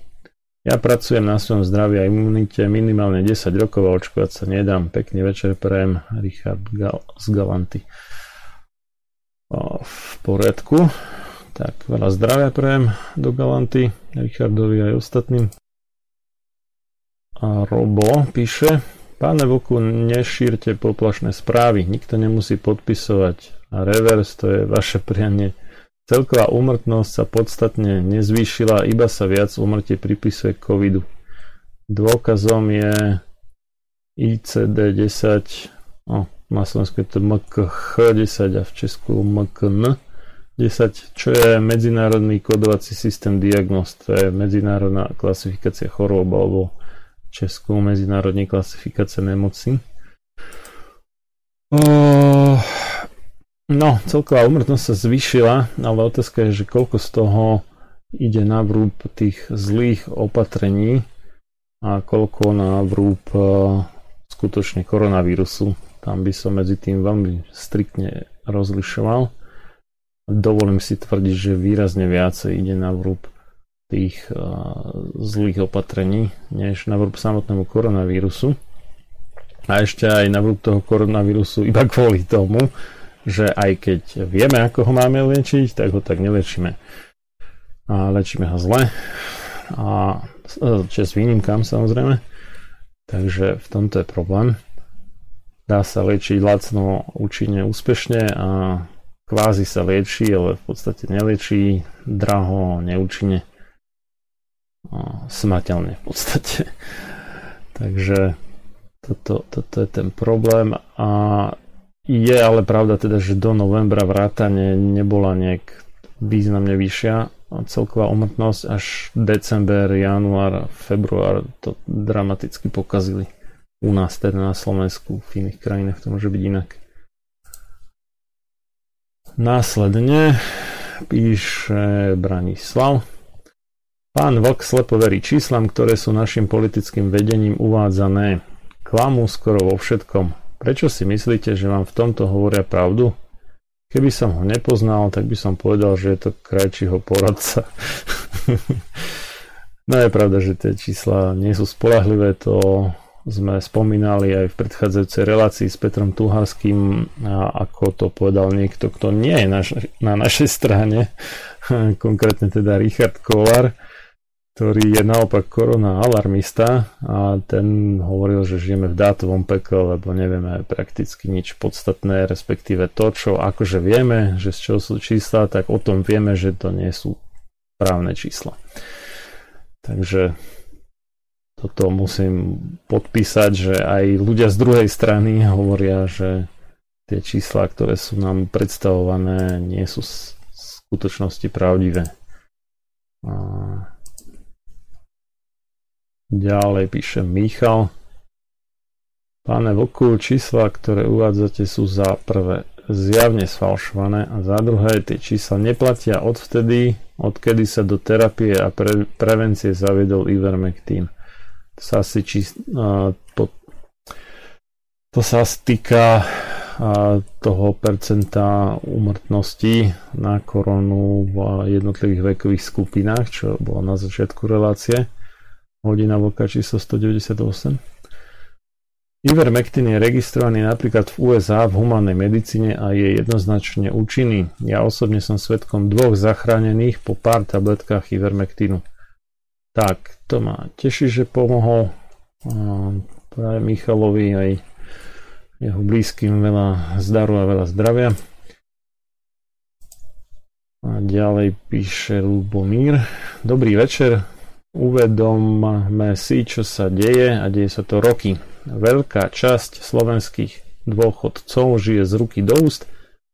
Ja pracujem na svojom zdraví a imunite minimálne 10 rokov a očkovať sa nedám. Pekný večer prajem, Richard z Galanty. V poriadku. Tak, veľa zdravia prajem do Galanty, Richardovi aj ostatným. A Robo píše: Páne Voku, nešírte poplašné správy, nikto nemusí podpisovať a reverse, to je vaše prianie. Celková úmrtnosť sa podstatne nezvýšila, iba sa viac úmrtie pripisuje covidu. Dôkazom je ICD-10, na Slovensku je to MKH-10 a v Česku MKN-10, čo je medzinárodný kodovací systém diagnóz, to je medzinárodná klasifikácia chorôb alebo v Česku medzinárodná klasifikácia nemocí. No, celková úmrtnosť sa zvýšila, ale otázka je, že koľko z toho ide na vrúb tých zlých opatrení a koľko na vrúb skutočne koronavírusu. Tam by som medzi tým veľmi striktne rozlišoval. Dovolím si tvrdiť, že výrazne viacej ide na vrúb tých zlých opatrení, než na vrúb samotnému koronavírusu. A ešte aj na vrúb toho koronavírusu iba kvôli tomu, že aj keď vieme, ako ho máme liečiť, tak ho tak neliečíme. A liečíme ho zle. A čest výnimkám, samozrejme. Takže v tomto je problém. Dá sa liečiť lacno, účinne, úspešne a kvázi sa liečí, ale v podstate neliečí, draho, neúčinne. Smrteľne v podstate. Takže toto je ten problém a je ale pravda teda, že do novembra vrátane nebola nejak významne vyššia celková umrtnosť, až december, január, február to dramaticky pokazili u nás, teda na Slovensku, v iných krajinách to môže byť inak. Následne píše Branislav: Pán Vlk slepo verí číslam, ktoré sú našim politickým vedením uvádzané. Klamú skoro vo všetkom. Prečo si myslíte, že vám v tomto hovoria pravdu? Keby som ho nepoznal, tak by som povedal, že je to Krajčího poradca. No je pravda, že tie čísla nie sú spoľahlivé, to sme spomínali aj v predchádzajúcej relácii s Petrom Tuhárským, a ako to povedal niekto, kto nie je na našej strane, konkrétne teda Richard Kolár, ktorý je naopak korona alarmista, a ten hovoril, že žijeme v dátovom pekle, lebo nevieme prakticky nič podstatné, respektíve to, čo akože vieme, že z čoho sú čísla, tak o tom vieme, že to nie sú správne čísla. Takže toto musím podpísať, že aj ľudia z druhej strany hovoria, že tie čísla, ktoré sú nám predstavované, nie sú v skutočnosti pravdivé. A ďalej píše Michal: Páne Vlku, čísla, ktoré uvádzate, sú za prvé zjavne sfalšované a za druhé tie čísla neplatia odvtedy, odkedy sa do terapie a prevencie zaviedol Ivermectin. To sa týka toho percenta úmrtnosti na koronu v jednotlivých vekových skupinách, čo bolo na začiatku relácie. Hodina Vlka číslo 198. Ivermectin je registrovaný napríklad v USA v humánnej medicíne a je jednoznačne účinný. Ja osobne som svedkom 2 zachránených po pár tabletkách Ivermectinu. Tak, to ma teší, že pomohol práve Michalovi aj jeho blízkym veľa zdaru a veľa zdravia. A ďalej píše Lubomír: Dobrý večer. Uvedomme si, čo sa deje, a deje sa to roky. Veľká časť slovenských dôchodcov žije z ruky do úst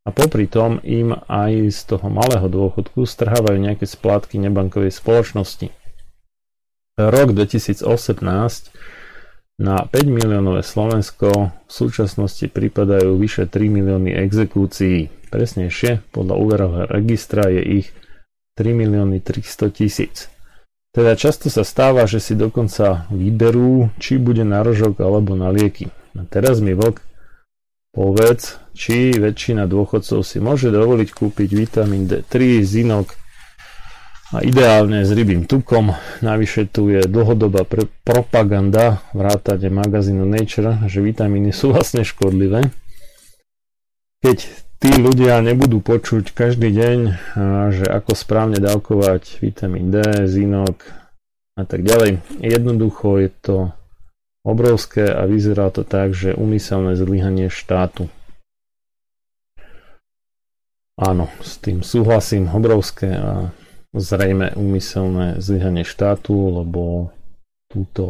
a popri tom im aj z toho malého dôchodku strhávajú nejaké splátky nebankovej spoločnosti. Rok 2018 na 5 miliónové Slovensko v súčasnosti pripadajú vyše 3 milióny exekúcií. Presnejšie, podľa úverového registra je ich 3 milióny 300 tisíc. Teda často sa stáva, že si dokonca vyberú, či bude na rožok alebo na lieky. A teraz mi, Vlk, povedz, či väčšina dôchodcov si môže dovoliť kúpiť vitamín D3, zinok a ideálne s rybým tukom. Navyše tu je dlhodobá propaganda vrátane magazínu Nature, že vitamíny sú vlastne škodlivé. Keď tí ľudia nebudú počuť každý deň, že ako správne dávkovať vitamín D, zinok a tak ďalej. Jednoducho je to obrovské a vyzerá to tak, že úmyselné zlyhanie štátu. Áno, s tým súhlasím, obrovské a zrejme úmyselné zlyhanie štátu, lebo toto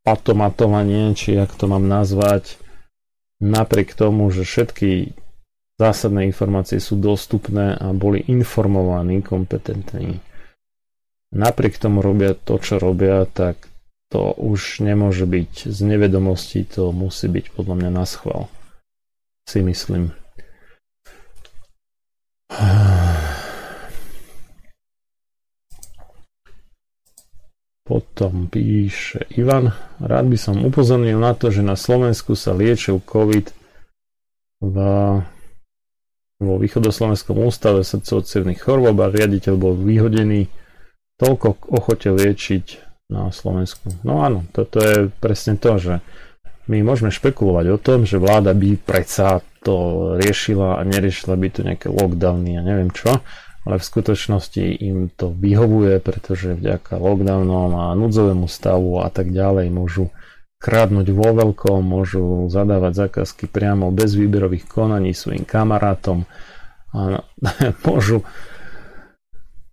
patomatovanie, či jak to mám nazvať, napriek tomu, že všetky zásadné informácie sú dostupné a boli informovaní kompetentní, napriek tomu robia to, čo robia, tak to už nemôže byť z nevedomosti, to musí byť podľa mňa naschvál, si myslím. Potom píše Ivan: rád by som upozornil na to, že na Slovensku sa liečil COVID vo Východoslovenskom ústave srdcovo-cievnych chorôb a riaditeľ bol vyhodený, toľko ochote liečiť na Slovensku. No áno, toto je presne to, že my môžeme špekulovať o tom, že vláda by predsa to riešila a neriešila by to nejaké lockdowny a neviem čo, ale v skutočnosti im to vyhovuje, pretože vďaka lockdownom a núdzovému stavu a tak ďalej môžu kradnúť vo veľkom, môžu zadávať zákazky priamo bez výberových konaní svojim kamarátom a môžu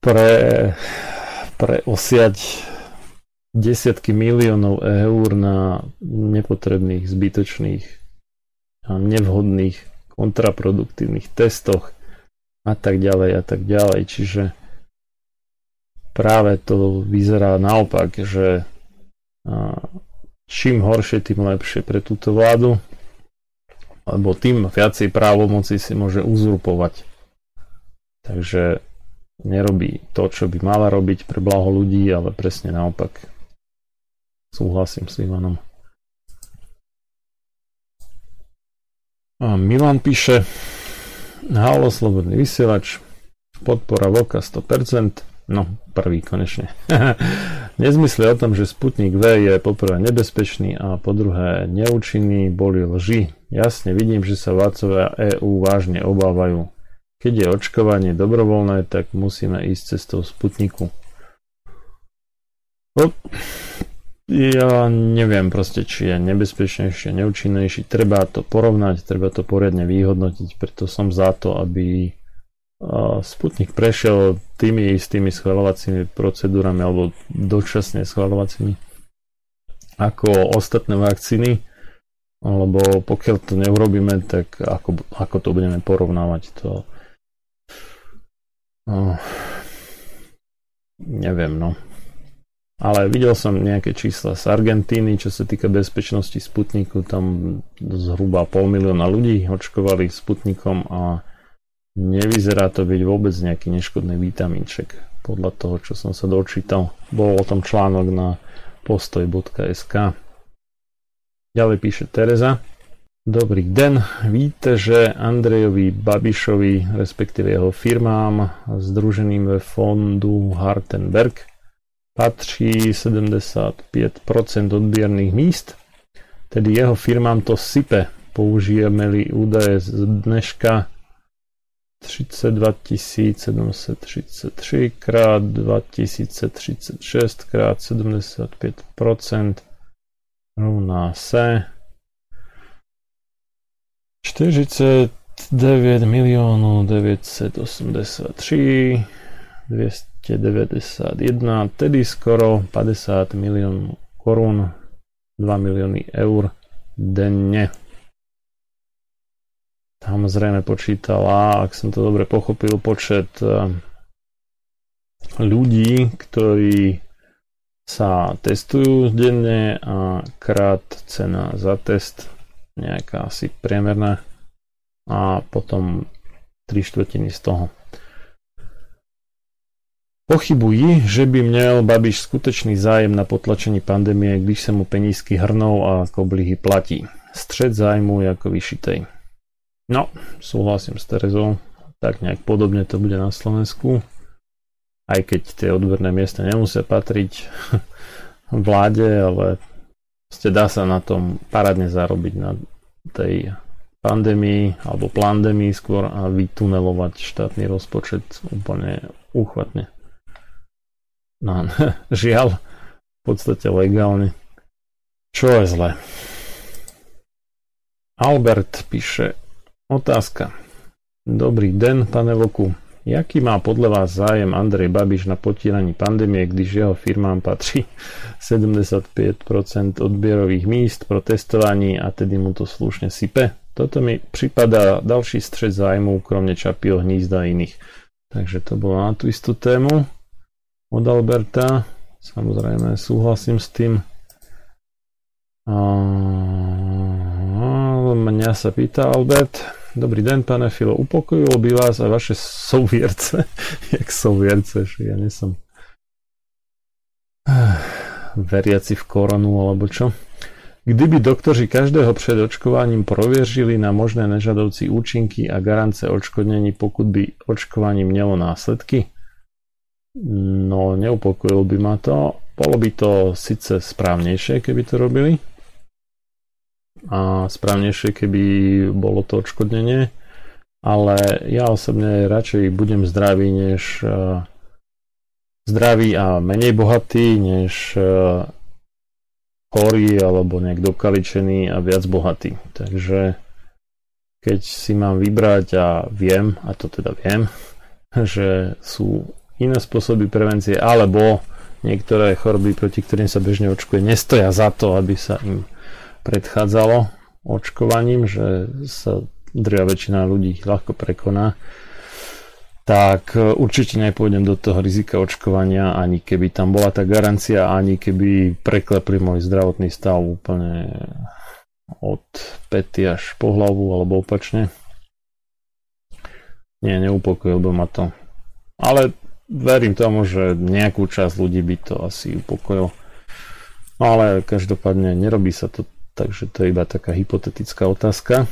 preosiať desiatky miliónov eur na nepotrebných, zbytočných a nevhodných kontraproduktívnych testoch a tak ďalej, čiže práve to vyzerá naopak, že čím horšie, tým lepšie pre túto vládu, lebo tým viacej právomoci si môže uzurpovať, takže nerobí to, čo by mala robiť pre blaho ľudí, ale presne naopak. Súhlasím s Ivanom. A Milan píše: halo, slobodný vysielač, podpora Vlka 100%. No, prvý konečne. Nezmysly o tom, že Sputnik V je poprvé nebezpečný a po druhé neúčinný, boli lži. Jasne vidím, že sa vládcovia EÚ vážne obávajú. Keď je očkovanie dobrovoľné, tak musíme ísť cestou Sputniku. Ja neviem proste, či je nebezpečnejšie, neúčinnejšie. Treba to porovnať, treba to poriadne vyhodnotiť, preto som za to, aby Sputnik prešiel tými istými schvaľovacími procedúrami alebo dočasne schvaľovacími ako ostatné vakcíny. Lebo pokiaľ to neurobíme, tak ako to budeme porovnávať, to neviem, no. Ale videl som nejaké čísla z Argentíny, čo sa týka bezpečnosti Sputniku, tam zhruba 500,000 ľudí očkovali Sputnikom a nevyzerá to byť vôbec nejaký neškodný vitamínček, podľa toho, čo som sa dočítal. Bol o tom článok na postoj.sk. Ďalej píše Tereza: dobrý den, víte, že Andrejovi Babišovi, respektíve jeho firmám združeným ve fondu Hartenberg, patří 75% odběrných míst, tedy jeho firmám to sype. Použijeme-li údaje z dneška 32 733 x 2036 x 75% rovná se 49 983 291, tedy skoro 50 miliónov korún, 2 milióny eur denne. Tam zrejme počítala, ak som to dobre pochopil, počet ľudí, ktorí sa testujú denne a krát cena za test, nejaká asi priemerná, a potom 3/4 z toho. Pochybuji, že by měl Babiš skutečný zájem na potlačení pandemie, když se mu penízky hrnou a koblihy platí. Střet zájmu jako vyšitej. No, súhlasím s Terezou, tak nejak podobne to bude na Slovensku. Aj keď tie odborné miesta nemusia patriť vláde, ale dá sa na tom parádne zarobiť, na tej pandémii alebo plandémii skôr, a vytunelovať štátny rozpočet úplne úchvatne. No, žiaľ, v podstate legálne. Čo je zle? Albert píše: otázka. Dobrý den, pane Voku. Jaký má podle vás zájem Andrej Babiš na potíraní pandemie, když jeho firmám patří 75% odběrových míst pro testování a tedy mu to slušne sype? Toto mi připadá další střet zájmů, kromě Čapího hnízda iných. Takže to bolo na tú istú tému od Alberta. Samozrejme, súhlasím s tým. Mňa sa pýta Albert. Dobrý den, pane Filo, upokojilo by vás a vaše souvierce? Jak souvierce? Ja nie som veriaci v koronu, alebo čo? Kdyby doktoři každého před očkovaním prověřili na možné nežadoucí účinky a garance odškodnení, pokud by očkovanie mělo následky? No, neupokojilo by ma to. Bolo by to síce správnejšie, keby to robili. A správnejšie, keby bolo to odškodnenie, ale ja osobne radšej budem zdravý než zdravý a menej bohatý, než chorý alebo nejak dokaličený a viac bohatý. Takže keď si mám vybrať a viem, a to teda viem, že sú iné spôsoby prevencie, alebo niektoré choroby, proti ktorým sa bežne očkuje, nestoja za to, aby sa im predchádzalo očkovaním, že sa drvivá väčšina ľudí ľahko prekoná, tak určite nepôjdem do toho rizika očkovania, ani keby tam bola tá garancia, ani keby preklepli môj zdravotný stav úplne od pety až po hlavu, alebo opačne. Nie, neupokojil by ma to. Ale verím tomu, že nejakú časť ľudí by to asi upokojil. Ale každopádne nerobí sa to. Takže to je iba taká hypotetická otázka.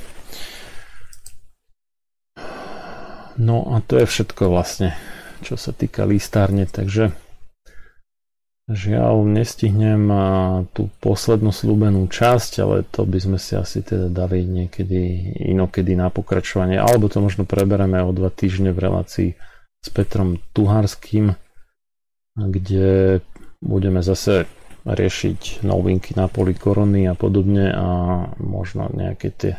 No a to je všetko vlastne, čo sa týka listárne. Takže žiaľ, nestihnem tú poslednú slúbenú časť, ale to by sme si asi teda dali niekedy inokedy na pokračovanie. Alebo to možno prebereme o 2 týždne v relácii s Petrom Tuhárským, kde budeme zase riešiť novinky na poli korony a podobne a možno nejaké tie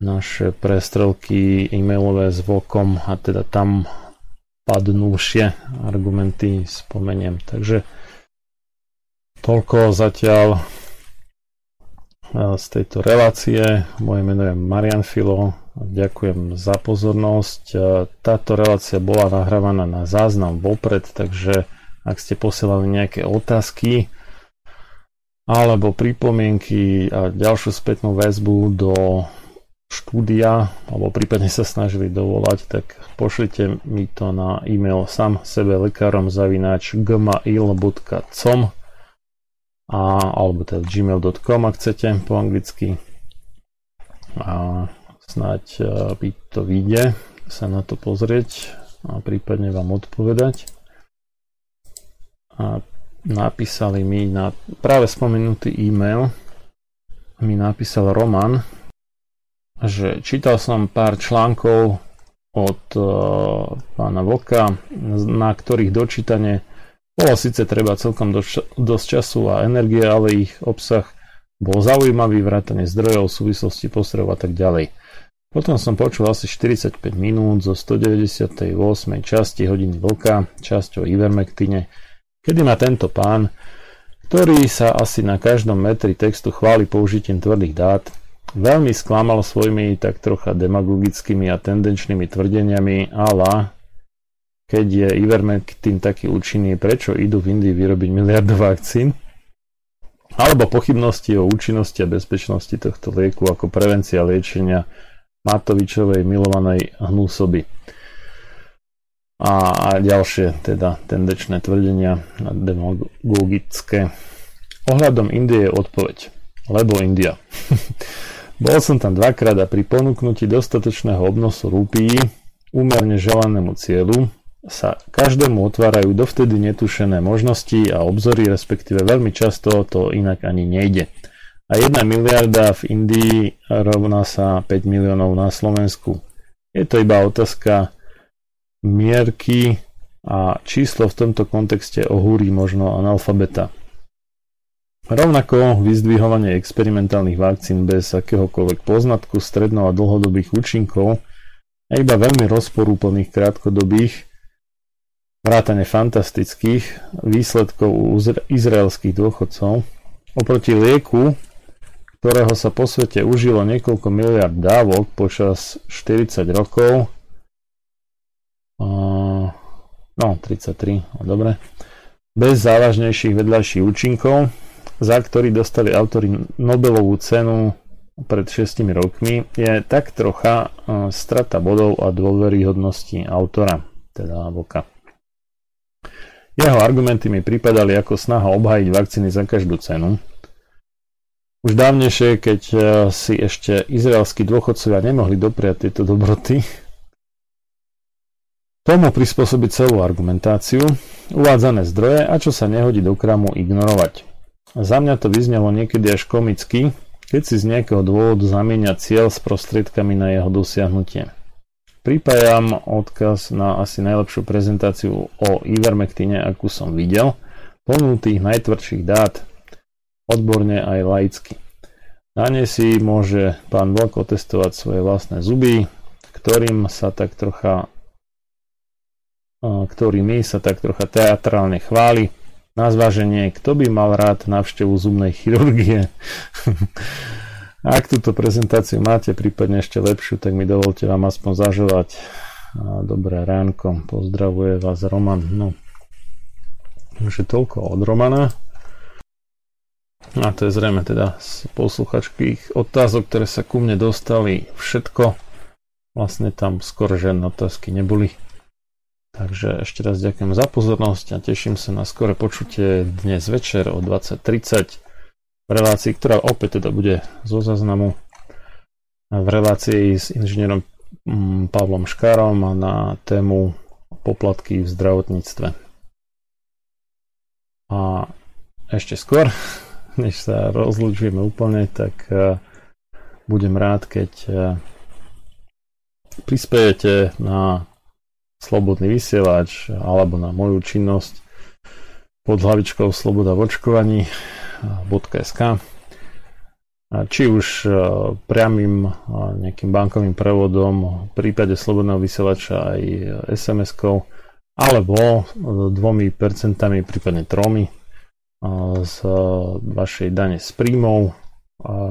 naše prestrelky e-mailové s Vokom a teda tam padnúšie argumenty spomeniem. Takže toľko zatiaľ z tejto relácie. Moje meno je Marian Filo. Ďakujem za pozornosť. Táto relácia bola nahrávaná na záznam vopred, takže ak ste posielali nejaké otázky alebo pripomienky a ďalšiu spätnú väzbu do štúdia alebo prípadne sa snažili dovolať, tak pošlite mi to na e-mail samsebelekárom@gmail.com alebo teda gmail.com, ak chcete po anglicky, a snáď by to vyjde sa na to pozrieť a prípadne vám odpovedať. A napísali mi na práve spomenutý e-mail, mi napísal Roman, že čítal som pár článkov od pána Voka, na ktorých dočítanie bolo síce treba celkom dosť času a energie, ale ich obsah bol zaujímavý, vrátane zdrojov, súvislosti, postrehov a tak ďalej. Potom som počul asi 45 minút zo 198. časti Hodiny Vlka, časť o Ivermectine, kedy má tento pán, ktorý sa asi na každom metri textu chváli použitím tvrdých dát, veľmi sklamal svojimi tak trocha demagogickými a tendenčnými tvrdeniami ala keď je Ivermectin taký účinný, prečo idú v Indii vyrobiť miliardu vakcín, alebo pochybnosti o účinnosti a bezpečnosti tohto lieku ako prevencia liečenia Matovičovej milovanej hnúsoby. A ďalšie teda tendenčné tvrdenia demagogické. Ohľadom Indie je odpoveď. Lebo India. Bol som tam 2-krát a pri ponúknutí dostatočného obnosu rúpií úmerne želanému cieľu sa každému otvárajú dovtedy netušené možnosti a obzory, respektíve veľmi často to inak ani nejde. A 1 miliarda v Indii rovná sa 5 miliónov na Slovensku. Je to iba otázka mierky a číslo v tomto kontexte ohúri možno analfabeta. Rovnako vyzdvihovanie experimentálnych vakcín bez akéhokoľvek poznatku stredno- a dlhodobých účinkov a iba veľmi rozporúplných krátkodobých, vrátane fantastických výsledkov u izraelských dôchodcov oproti lieku, ktorého sa po svete užilo niekoľko miliard dávok počas 40 rokov, 33, dobre, bez závažnejších vedľajších účinkov, za ktorý dostali autori Nobelovú cenu pred 6 rokmi, je tak trocha strata bodov a dôveryhodnosti autora, teda Vlka. Jeho argumenty mi pripadali ako snaha obhájiť vakcíny za každú cenu. Už dávnejšie, keď si ešte izraelskí dôchodcovia nemohli dopriať tieto dobroty, tomu prispôsobiť celú argumentáciu, uvádzané zdroje a čo sa nehodí do kramu ignorovať. Za mňa to vyznelo niekedy až komicky, keď si z nejakého dôvodu zamieňa cieľ s prostriedkami na jeho dosiahnutie. Pripájam odkaz na asi najlepšiu prezentáciu o Ivermectine, akú som videl, plnú tých najtvrdších dát, odborne aj laicky. Na nej si môže pán Vlk otestovať svoje vlastné zuby, ktorými sa tak trocha teatrálne chváli. Na zváženie, kto by mal rád návštevu zubnej chirurgie. Ak túto prezentáciu máte, prípadne ešte lepšiu, tak mi dovolte vám aspoň zaželať dobré ránko. Pozdravuje vás Roman. No, už je toľko od Romana. A to je zrejme teda z posluchačských otázok, ktoré sa ku mne dostali, všetko. Vlastne tam skoro žiadne otázky neboli. Takže ešte raz ďakujem za pozornosť a teším sa na skoré počutie dnes večer o 20:30. V relácii, ktorá opäť teda bude zo záznamu, v relácii s inžinierom Pavlom Škárom na tému poplatky v zdravotníctve. A ešte skôr, než sa rozlúčime úplne, tak budem rád, keď prispiejete na Slobodný vysielač alebo na moju činnosť pod hlavičkou slobodaVockovani.sk, či už priamým nejakým bankovým prevodom, v prípade slobodného vysielača aj SMS-kou, alebo 2%, prípadne 3% z vašej dane z príjmov.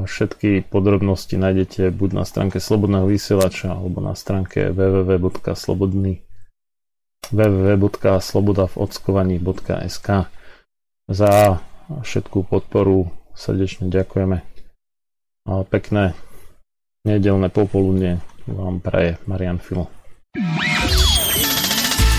Všetky podrobnosti nájdete buď na stránke slobodného vysielača alebo na stránke www.slobodavockovani.sk. Za všetkú podporu srdečne ďakujeme. A pekné nedeľné popoludne vám praje Marian Filo.